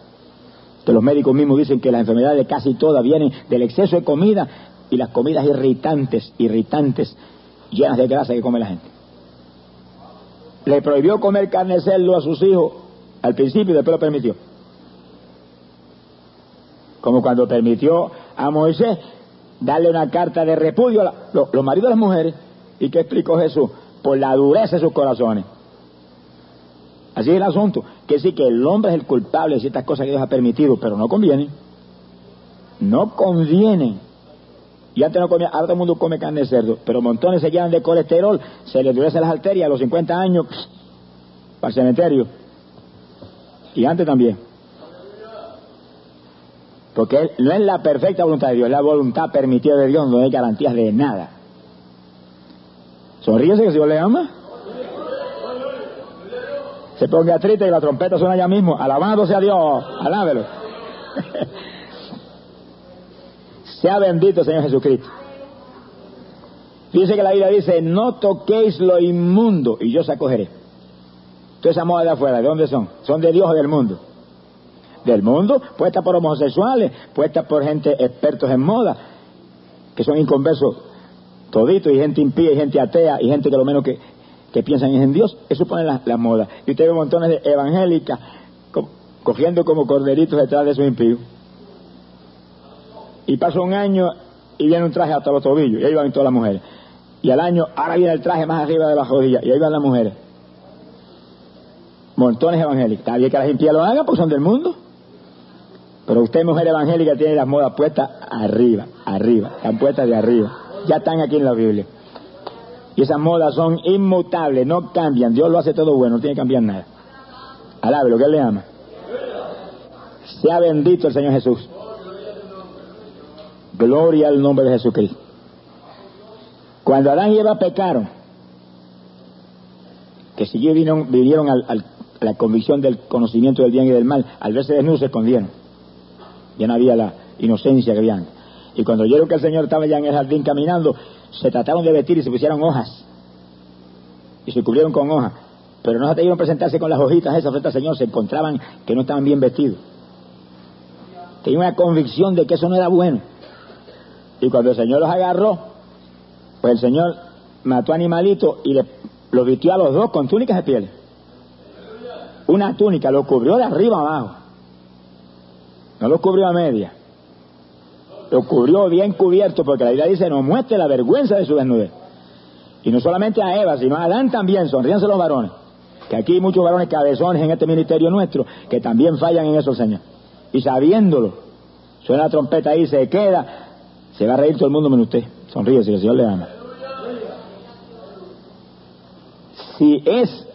Que los médicos mismos dicen que las enfermedades casi todas vienen del exceso de comida y las comidas irritantes, llenas de grasa que come la gente. Le prohibió comer carne cerdo a sus hijos al principio y después lo permitió. Como cuando permitió a Moisés darle una carta de repudio a los maridos de las mujeres. ¿Y qué explicó Jesús? Por la dureza de sus corazones. Así es el asunto. Quiere decir que el hombre es el culpable de ciertas cosas que Dios ha permitido, pero no conviene. No conviene. Y antes no comía, ahora todo el mundo come carne de cerdo, pero montones se llenan de colesterol, se les endurecen las arterias a los 50 años, para el cementerio. Y antes también. Porque no es la perfecta voluntad de Dios, es la voluntad permitida de Dios, no hay garantías de nada. Sonríese que si Dios le ama. Se ponga triste y la trompeta suena ya mismo. Alabado sea Dios, alábelo. Sea bendito, Señor Jesucristo. Fíjense que la Biblia dice, no toquéis lo inmundo, y yo os acogeré. Toda esa moda de afuera, ¿de dónde son? Son de Dios o del mundo. Del mundo, puesta por homosexuales, puesta por gente expertos en moda, que son inconversos toditos, y gente impía, y gente atea, y gente que lo menos que piensan es en Dios. Eso pone la moda. Y usted ve montones de evangélicas cogiendo como corderitos detrás de esos impíos. Y pasa un año y viene un traje hasta los tobillos, y ahí van todas las mujeres. Y al año, ahora viene el traje más arriba de las rodillas, y ahí van las mujeres. Montones evangélicas. Está bien que las impías lo hagan porque son del mundo. Pero usted, mujer evangélica, tiene las modas puestas arriba. Están puestas de arriba. Ya están aquí en la Biblia. Y esas modas son inmutables, no cambian. Dios lo hace todo bueno, no tiene que cambiar nada. Alabe lo que Él le ama. Sea bendito el Señor Jesús. Gloria al nombre de Jesucristo. Cuando Adán y Eva pecaron, que si vinieron a la convicción del conocimiento del bien y del mal, al verse desnudos se escondieron. Ya no había la inocencia que habían. Y cuando oyeron que el Señor estaba ya en el jardín caminando, se trataron de vestir y se pusieron hojas. Y se cubrieron con hojas. Pero no se atrevieron a presentarse con las hojitas esas frente al Señor. Se encontraban que no estaban bien vestidos. Tenían una convicción de que eso no era bueno. Y cuando el Señor los agarró, pues el Señor mató animalitos y los vistió a los dos con túnicas de piel. Una túnica, lo cubrió de arriba abajo. No lo cubrió a media. Lo cubrió bien cubierto, porque la Biblia dice, no muestre la vergüenza de su desnudez. Y no solamente a Eva, sino a Adán también, sonríanse los varones. Que aquí hay muchos varones cabezones en este ministerio nuestro, que también fallan en eso, Señor. Y sabiéndolo, suena la trompeta ahí, se queda, se va a reír todo el mundo menos usted. Sonríe, si el Señor le ama. Si es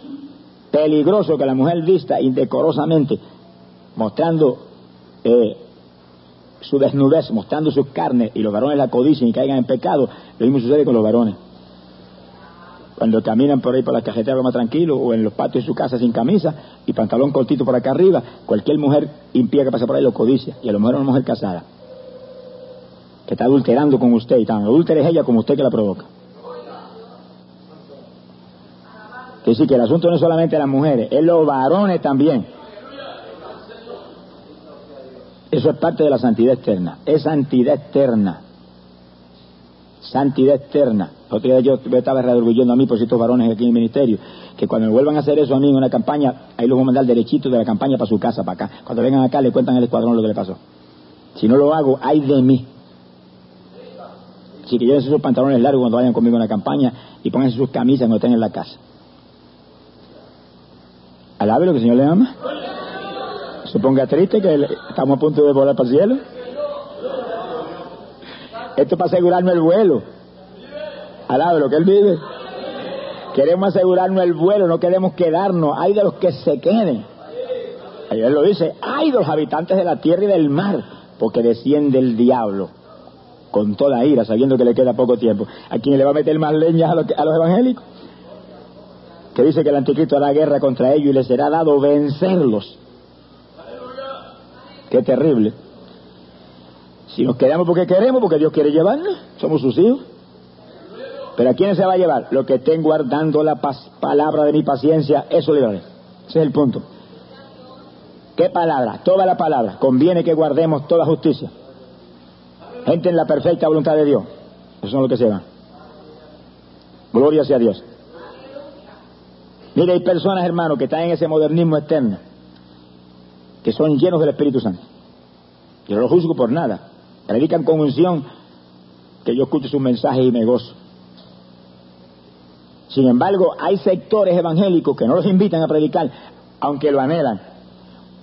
peligroso que la mujer vista indecorosamente, mostrando su desnudez, mostrando sus carnes, y los varones la codicen y caigan en pecado, lo mismo sucede con los varones. Cuando caminan por ahí por la cajetera más tranquilo, o en los patios de su casa sin camisa y pantalón cortito por acá arriba, cualquier mujer impía que pase por ahí lo codicia, y a lo mejor una mujer casada que está adulterando con usted, y tan adúltera es ella como usted que la provoca. Es decir, que el asunto no es solamente las mujeres, es los varones también. Eso es parte de la santidad externa. Es santidad externa. Santidad externa. Otro día yo estaba redarguyendo a mí por ciertos varones aquí en el ministerio, que cuando me vuelvan a hacer eso a mí en una campaña, ahí los voy a mandar derechito de la campaña para su casa, para acá. Cuando vengan acá le cuentan al escuadrón lo que le pasó. Si no lo hago, ay de mí. Así que llévense sus pantalones largos cuando vayan conmigo a una campaña, y pónganse sus camisas cuando estén en la casa. Alabe lo que el Señor le ama. Se ponga triste que estamos a punto de volar para el cielo. Esto es para asegurarnos el vuelo. Alabe lo que Él vive. Queremos asegurarnos el vuelo, no queremos quedarnos. Ay de los que se queden. Ayer lo dice, ay de los habitantes de la tierra y del mar, porque desciende el diablo con toda ira, sabiendo que le queda poco tiempo. ¿A quién le va a meter más leñas a los evangélicos? Que dice que el anticristo hará guerra contra ellos y les será dado vencerlos. ¡Qué terrible! Si nos quedamos porque queremos, porque Dios quiere llevarnos, somos sus hijos. ¿Pero a quién se va a llevar? Lo que estén guardando la palabra de mi paciencia, eso libraré. Ese es el punto. ¿Qué palabra? Toda la palabra. Conviene que guardemos toda justicia. Gente en la perfecta voluntad de Dios. Eso es lo que se va. Gloria sea Dios. Mire, hay personas, hermanos, que están en ese modernismo externo, que son llenos del Espíritu Santo. Yo no los juzgo por nada. Predican con unción, que yo escucho sus mensajes y me gozo. Sin embargo, hay sectores evangélicos que no los invitan a predicar, aunque lo anhelan.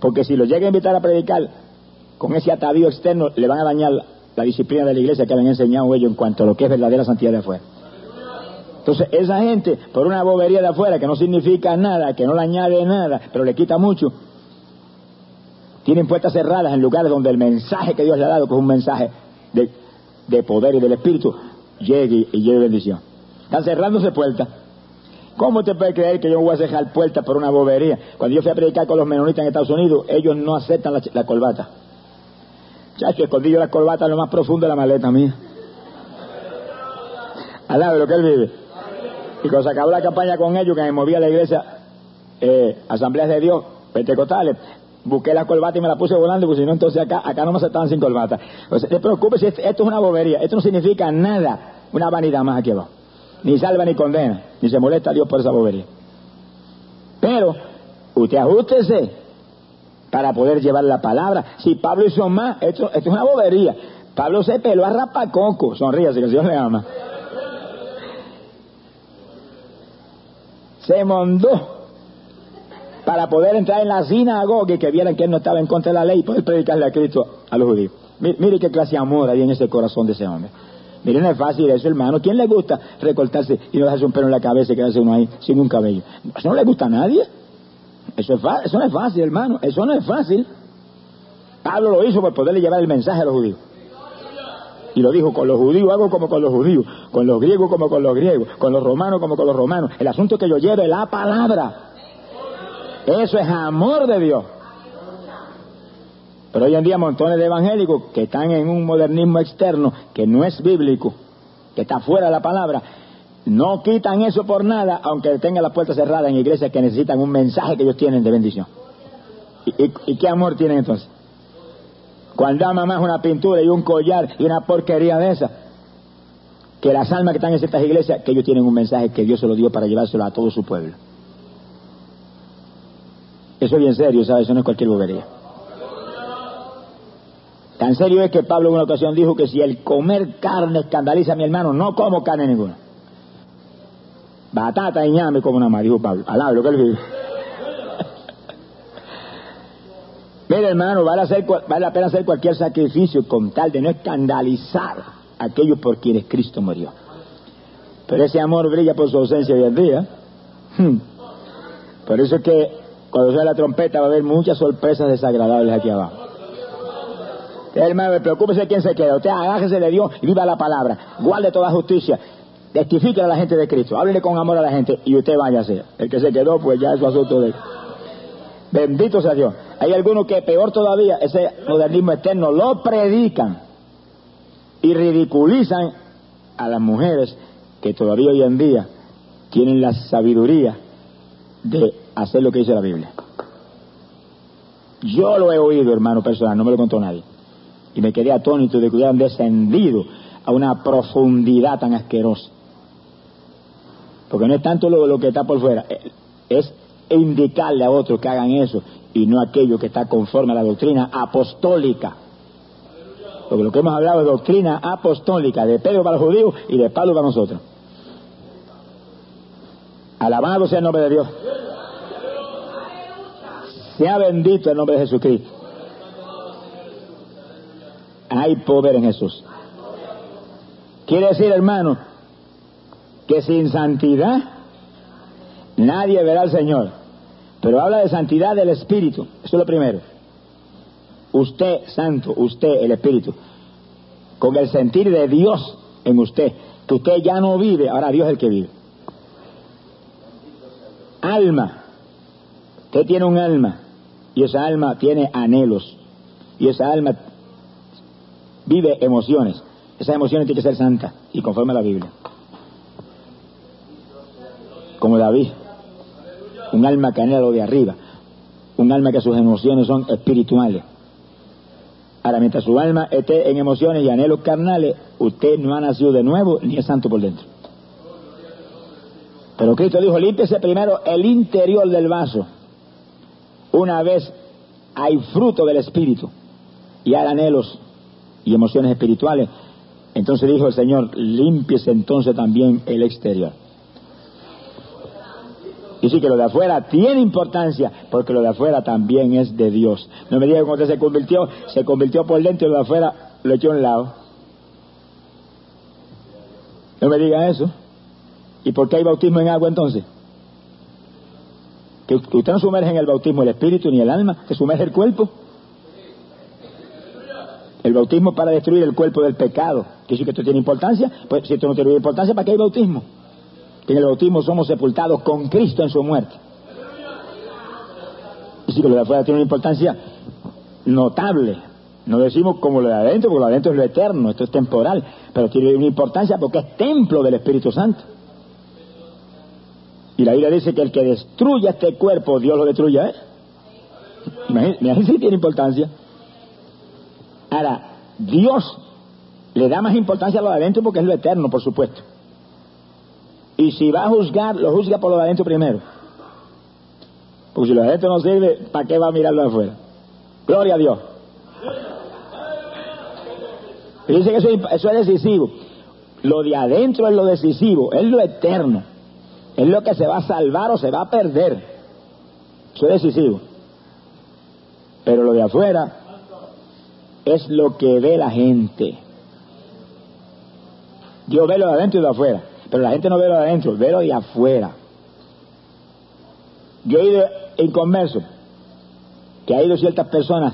Porque si los llega a invitar a predicar, con ese atavío externo, le van a dañar la disciplina de la iglesia que le han enseñado ellos en cuanto a lo que es verdadera santidad de afuera. Entonces, esa gente, por una bobería de afuera que no significa nada, que no le añade nada, pero le quita mucho, tienen puertas cerradas en lugares donde el mensaje que Dios le ha dado, que es un mensaje de poder y del Espíritu, llegue y lleve bendición. Están cerrándose puertas. ¿Cómo te puede creer que yo voy a cerrar puertas por una bobería? Cuando yo fui a predicar con los menonitas en Estados Unidos, ellos no aceptan la colbata. Chacho, escondí yo la corbata en lo más profundo de la maleta mía. Al lado de lo que él vive. Y cuando se acabó la campaña con ellos, que me moví a la iglesia, Asambleas de Dios, Pentecostales, busqué la corbata y me la puse volando, porque si no, entonces acá no me aceptaban sin corbata. O sea, te preocupes, esto es una bobería, esto no significa nada, una vanidad más aquí abajo. Ni salva ni condena, ni se molesta a Dios por esa bobería. Pero, usted ajústese para poder llevar la palabra. Si Pablo hizo más, esto es una bobería. Pablo se peló a rapacoco. Sonríase, que Dios le ama. Se mondó para poder entrar en la sinagoga y que vieran que él no estaba en contra de la ley y poder predicarle a Cristo a los judíos. Mire qué clase de amor había en ese corazón de ese hombre. Mire, no es fácil eso, hermano. ¿Quién le gusta recortarse y no dejarse un pelo en la cabeza y quedarse uno ahí sin un cabello? Eso no le gusta a nadie. Eso no es fácil, hermano. Eso no es fácil. Pablo lo hizo por poderle llevar el mensaje a los judíos. Y lo dijo, con los judíos hago como con los judíos, con los griegos como con los griegos, con los romanos como con los romanos. El asunto que yo llevo es la palabra. Eso es amor de Dios. Pero hoy en día montones de evangélicos que están en un modernismo externo que no es bíblico, que está fuera de la palabra, no quitan eso por nada, aunque tengan las puertas cerradas en iglesias que necesitan un mensaje que ellos tienen de bendición. ¿Y qué amor tienen entonces? Cuando ama más una pintura y un collar y una porquería de esa, que las almas que están en ciertas iglesias, que ellos tienen un mensaje que Dios se lo dio para llevárselo a todo su pueblo. Eso es bien serio, ¿sabes? Eso no es cualquier bobería. Tan serio es que Pablo en una ocasión dijo que si el comer carne escandaliza a mi hermano, no como carne ninguna. Batata y ñame como nada más, dijo Pablo. Alá, lo que él vive. Mira, hermano, vale la pena hacer cualquier sacrificio con tal de no escandalizar a aquellos por quienes Cristo murió. Pero ese amor brilla por su ausencia hoy en día. Por eso es que cuando suene la trompeta va a haber muchas sorpresas desagradables aquí abajo. Hermano, preocúpese quién se queda. Usted agájese de Dios y viva la palabra. Guarde toda justicia. Testifique a la gente de Cristo. Háblele con amor a la gente y usted váyase. El que se quedó, pues ya es su asunto de él. Bendito sea Dios. Hay algunos que, peor todavía, ese modernismo externo lo predican y ridiculizan a las mujeres que todavía hoy en día tienen la sabiduría de hacer lo que dice la Biblia. Yo lo he oído, hermano personal, no me lo contó nadie. Y me quedé atónito de que hubieran descendido a una profundidad tan asquerosa. Porque no es tanto lo que está por fuera, es indicarle a otros que hagan eso y no aquello que está conforme a la doctrina apostólica. Porque lo que hemos hablado es doctrina apostólica, de Pedro para los judíos y de Pablo para nosotros. Alabado sea el nombre de Dios. Sea bendito el nombre de Jesucristo. Hay poder en Jesús. Quiere decir, hermano, que sin santidad nadie verá al Señor. Pero habla de santidad del Espíritu. Eso es lo primero. Usted, santo, usted, el Espíritu. Con el sentir de Dios en usted. Que usted ya no vive, ahora Dios es el que vive. Alma. Usted tiene un alma. Y esa alma tiene anhelos. Y esa alma vive emociones. Esas emociones tienen que ser santas y conforme a la Biblia. Como David, un alma que anhela lo de arriba, un alma que sus emociones son espirituales. Ahora, mientras su alma esté en emociones y anhelos carnales, usted no ha nacido de nuevo ni es santo por dentro. Pero Cristo dijo, límpiese primero el interior del vaso. Una vez hay fruto del Espíritu y hay anhelos y emociones espirituales, entonces dijo el Señor, límpiese entonces también el exterior. Y sí, que lo de afuera tiene importancia, porque lo de afuera también es de Dios. No me digan cuando usted se convirtió por dentro y lo de afuera lo echó a un lado. No me digan eso. ¿Y por qué hay bautismo en agua entonces? Que usted no sumerge en el bautismo el espíritu ni el alma, que sumerge el cuerpo. El bautismo para destruir el cuerpo del pecado. ¿Qué es que esto tiene importancia? Pues si esto no tiene importancia, ¿para qué hay bautismo? Que en el bautismo somos sepultados con Cristo en su muerte. Y si lo de afuera tiene una importancia notable, No decimos como lo de adentro, porque lo de adentro es lo eterno, esto es temporal, pero tiene una importancia porque es templo del Espíritu Santo. Y la Biblia dice que el que destruya este cuerpo, Dios lo destruye, ¿eh? Imagínense si tiene importancia. Ahora, Dios le da más importancia a lo de adentro porque es lo eterno, por supuesto. Y si va a juzgar, lo juzga por lo de adentro primero. Porque si lo de adentro no sirve, ¿para qué va a mirarlo de afuera? Gloria a Dios. Y dice que eso es decisivo. Lo de adentro es lo decisivo, es lo eterno. Es lo que se va a salvar o se va a perder. Eso es decisivo. Pero lo de afuera es lo que ve la gente. Dios ve lo de adentro y lo de afuera. Pero la gente no ve lo de adentro, ve lo de afuera. Yo he ido en converso, que ha ido ciertas personas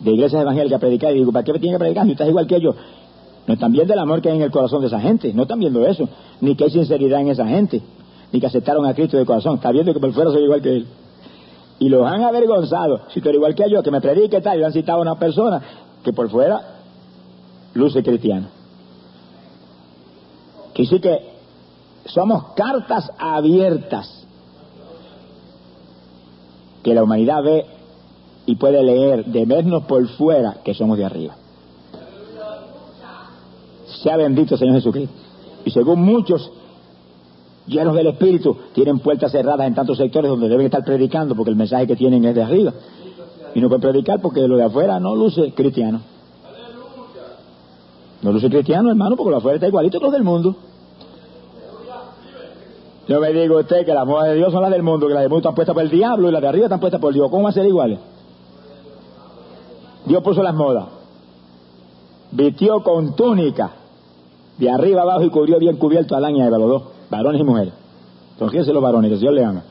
de iglesias evangélicas a predicar, y digo, ¿para qué me tienen que predicar? Si estás igual que ellos. No están viendo el amor que hay en el corazón de esa gente, no están viendo eso, ni que hay sinceridad en esa gente, ni que aceptaron a Cristo de corazón. Está viendo que por fuera soy igual que él. Y los han avergonzado. Si tú eres igual que yo, que me predique tal, y le han citado a una persona que por fuera luce cristiana. Que sí que somos cartas abiertas que la humanidad ve y puede leer de vernos por fuera que somos de arriba. Sea bendito Señor Jesucristo. Y según muchos llenos del Espíritu tienen puertas cerradas en tantos sectores donde deben estar predicando porque el mensaje que tienen es de arriba y no pueden predicar porque lo de afuera no luce cristiano. No luce cristiano, hermano, porque lo de afuera está igualito que los del mundo. Yo me digo a usted que las modas de Dios son las del mundo, que las del mundo están puestas por el diablo y las de arriba están puestas por Dios. ¿Cómo van a ser iguales? Dios puso las modas, vistió con túnica de arriba abajo y cubrió bien cubierto a Adán y a Eva, los dos, varones y mujeres. Entonces los varones, que el Señor le ama.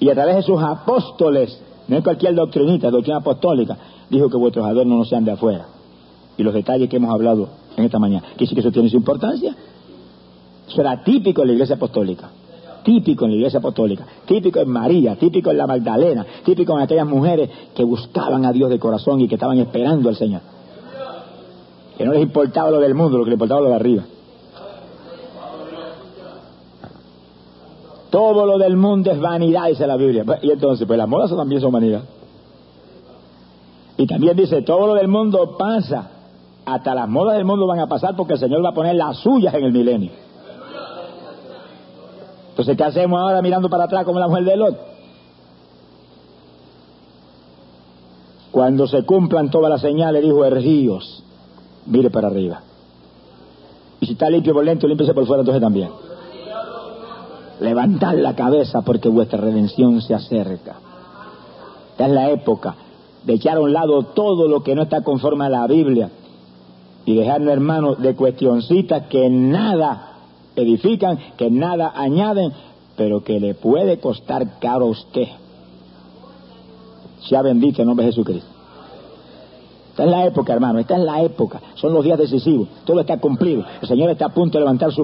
Y a través de sus apóstoles, no es cualquier doctrinita, doctrina apostólica, dijo que vuestros adornos no sean de afuera. Y los detalles que hemos hablado en esta mañana, que sí que eso tiene su importancia. Eso era típico en la iglesia apostólica. Típico en la iglesia apostólica, típico en María, típico en la Magdalena, típico en aquellas mujeres que buscaban a Dios de corazón y que estaban esperando al Señor. Que no les importaba lo del mundo, lo que les importaba lo de arriba. Todo lo del mundo es vanidad, dice la Biblia. Y entonces, pues las modas también son vanidad. Y también dice, todo lo del mundo pasa, hasta las modas del mundo van a pasar porque el Señor va a poner las suyas en el milenio. Entonces, ¿qué hacemos ahora mirando para atrás como la mujer de Lot? Cuando se cumplan todas las señales, dijo Erguíos, mire para arriba. Y si está limpio por dentro, límpiese por fuera entonces también. Levantad la cabeza porque vuestra redención se acerca. Esta es la época de echar a un lado todo lo que no está conforme a la Biblia y dejarnos, hermanos, de cuestioncitas que nada edifican, que nada añaden, pero que le puede costar caro a usted. Sea bendito el nombre de Jesucristo. Esta es la época, hermano, esta es la época. Son los días decisivos. Todo está cumplido. El Señor está a punto de levantar su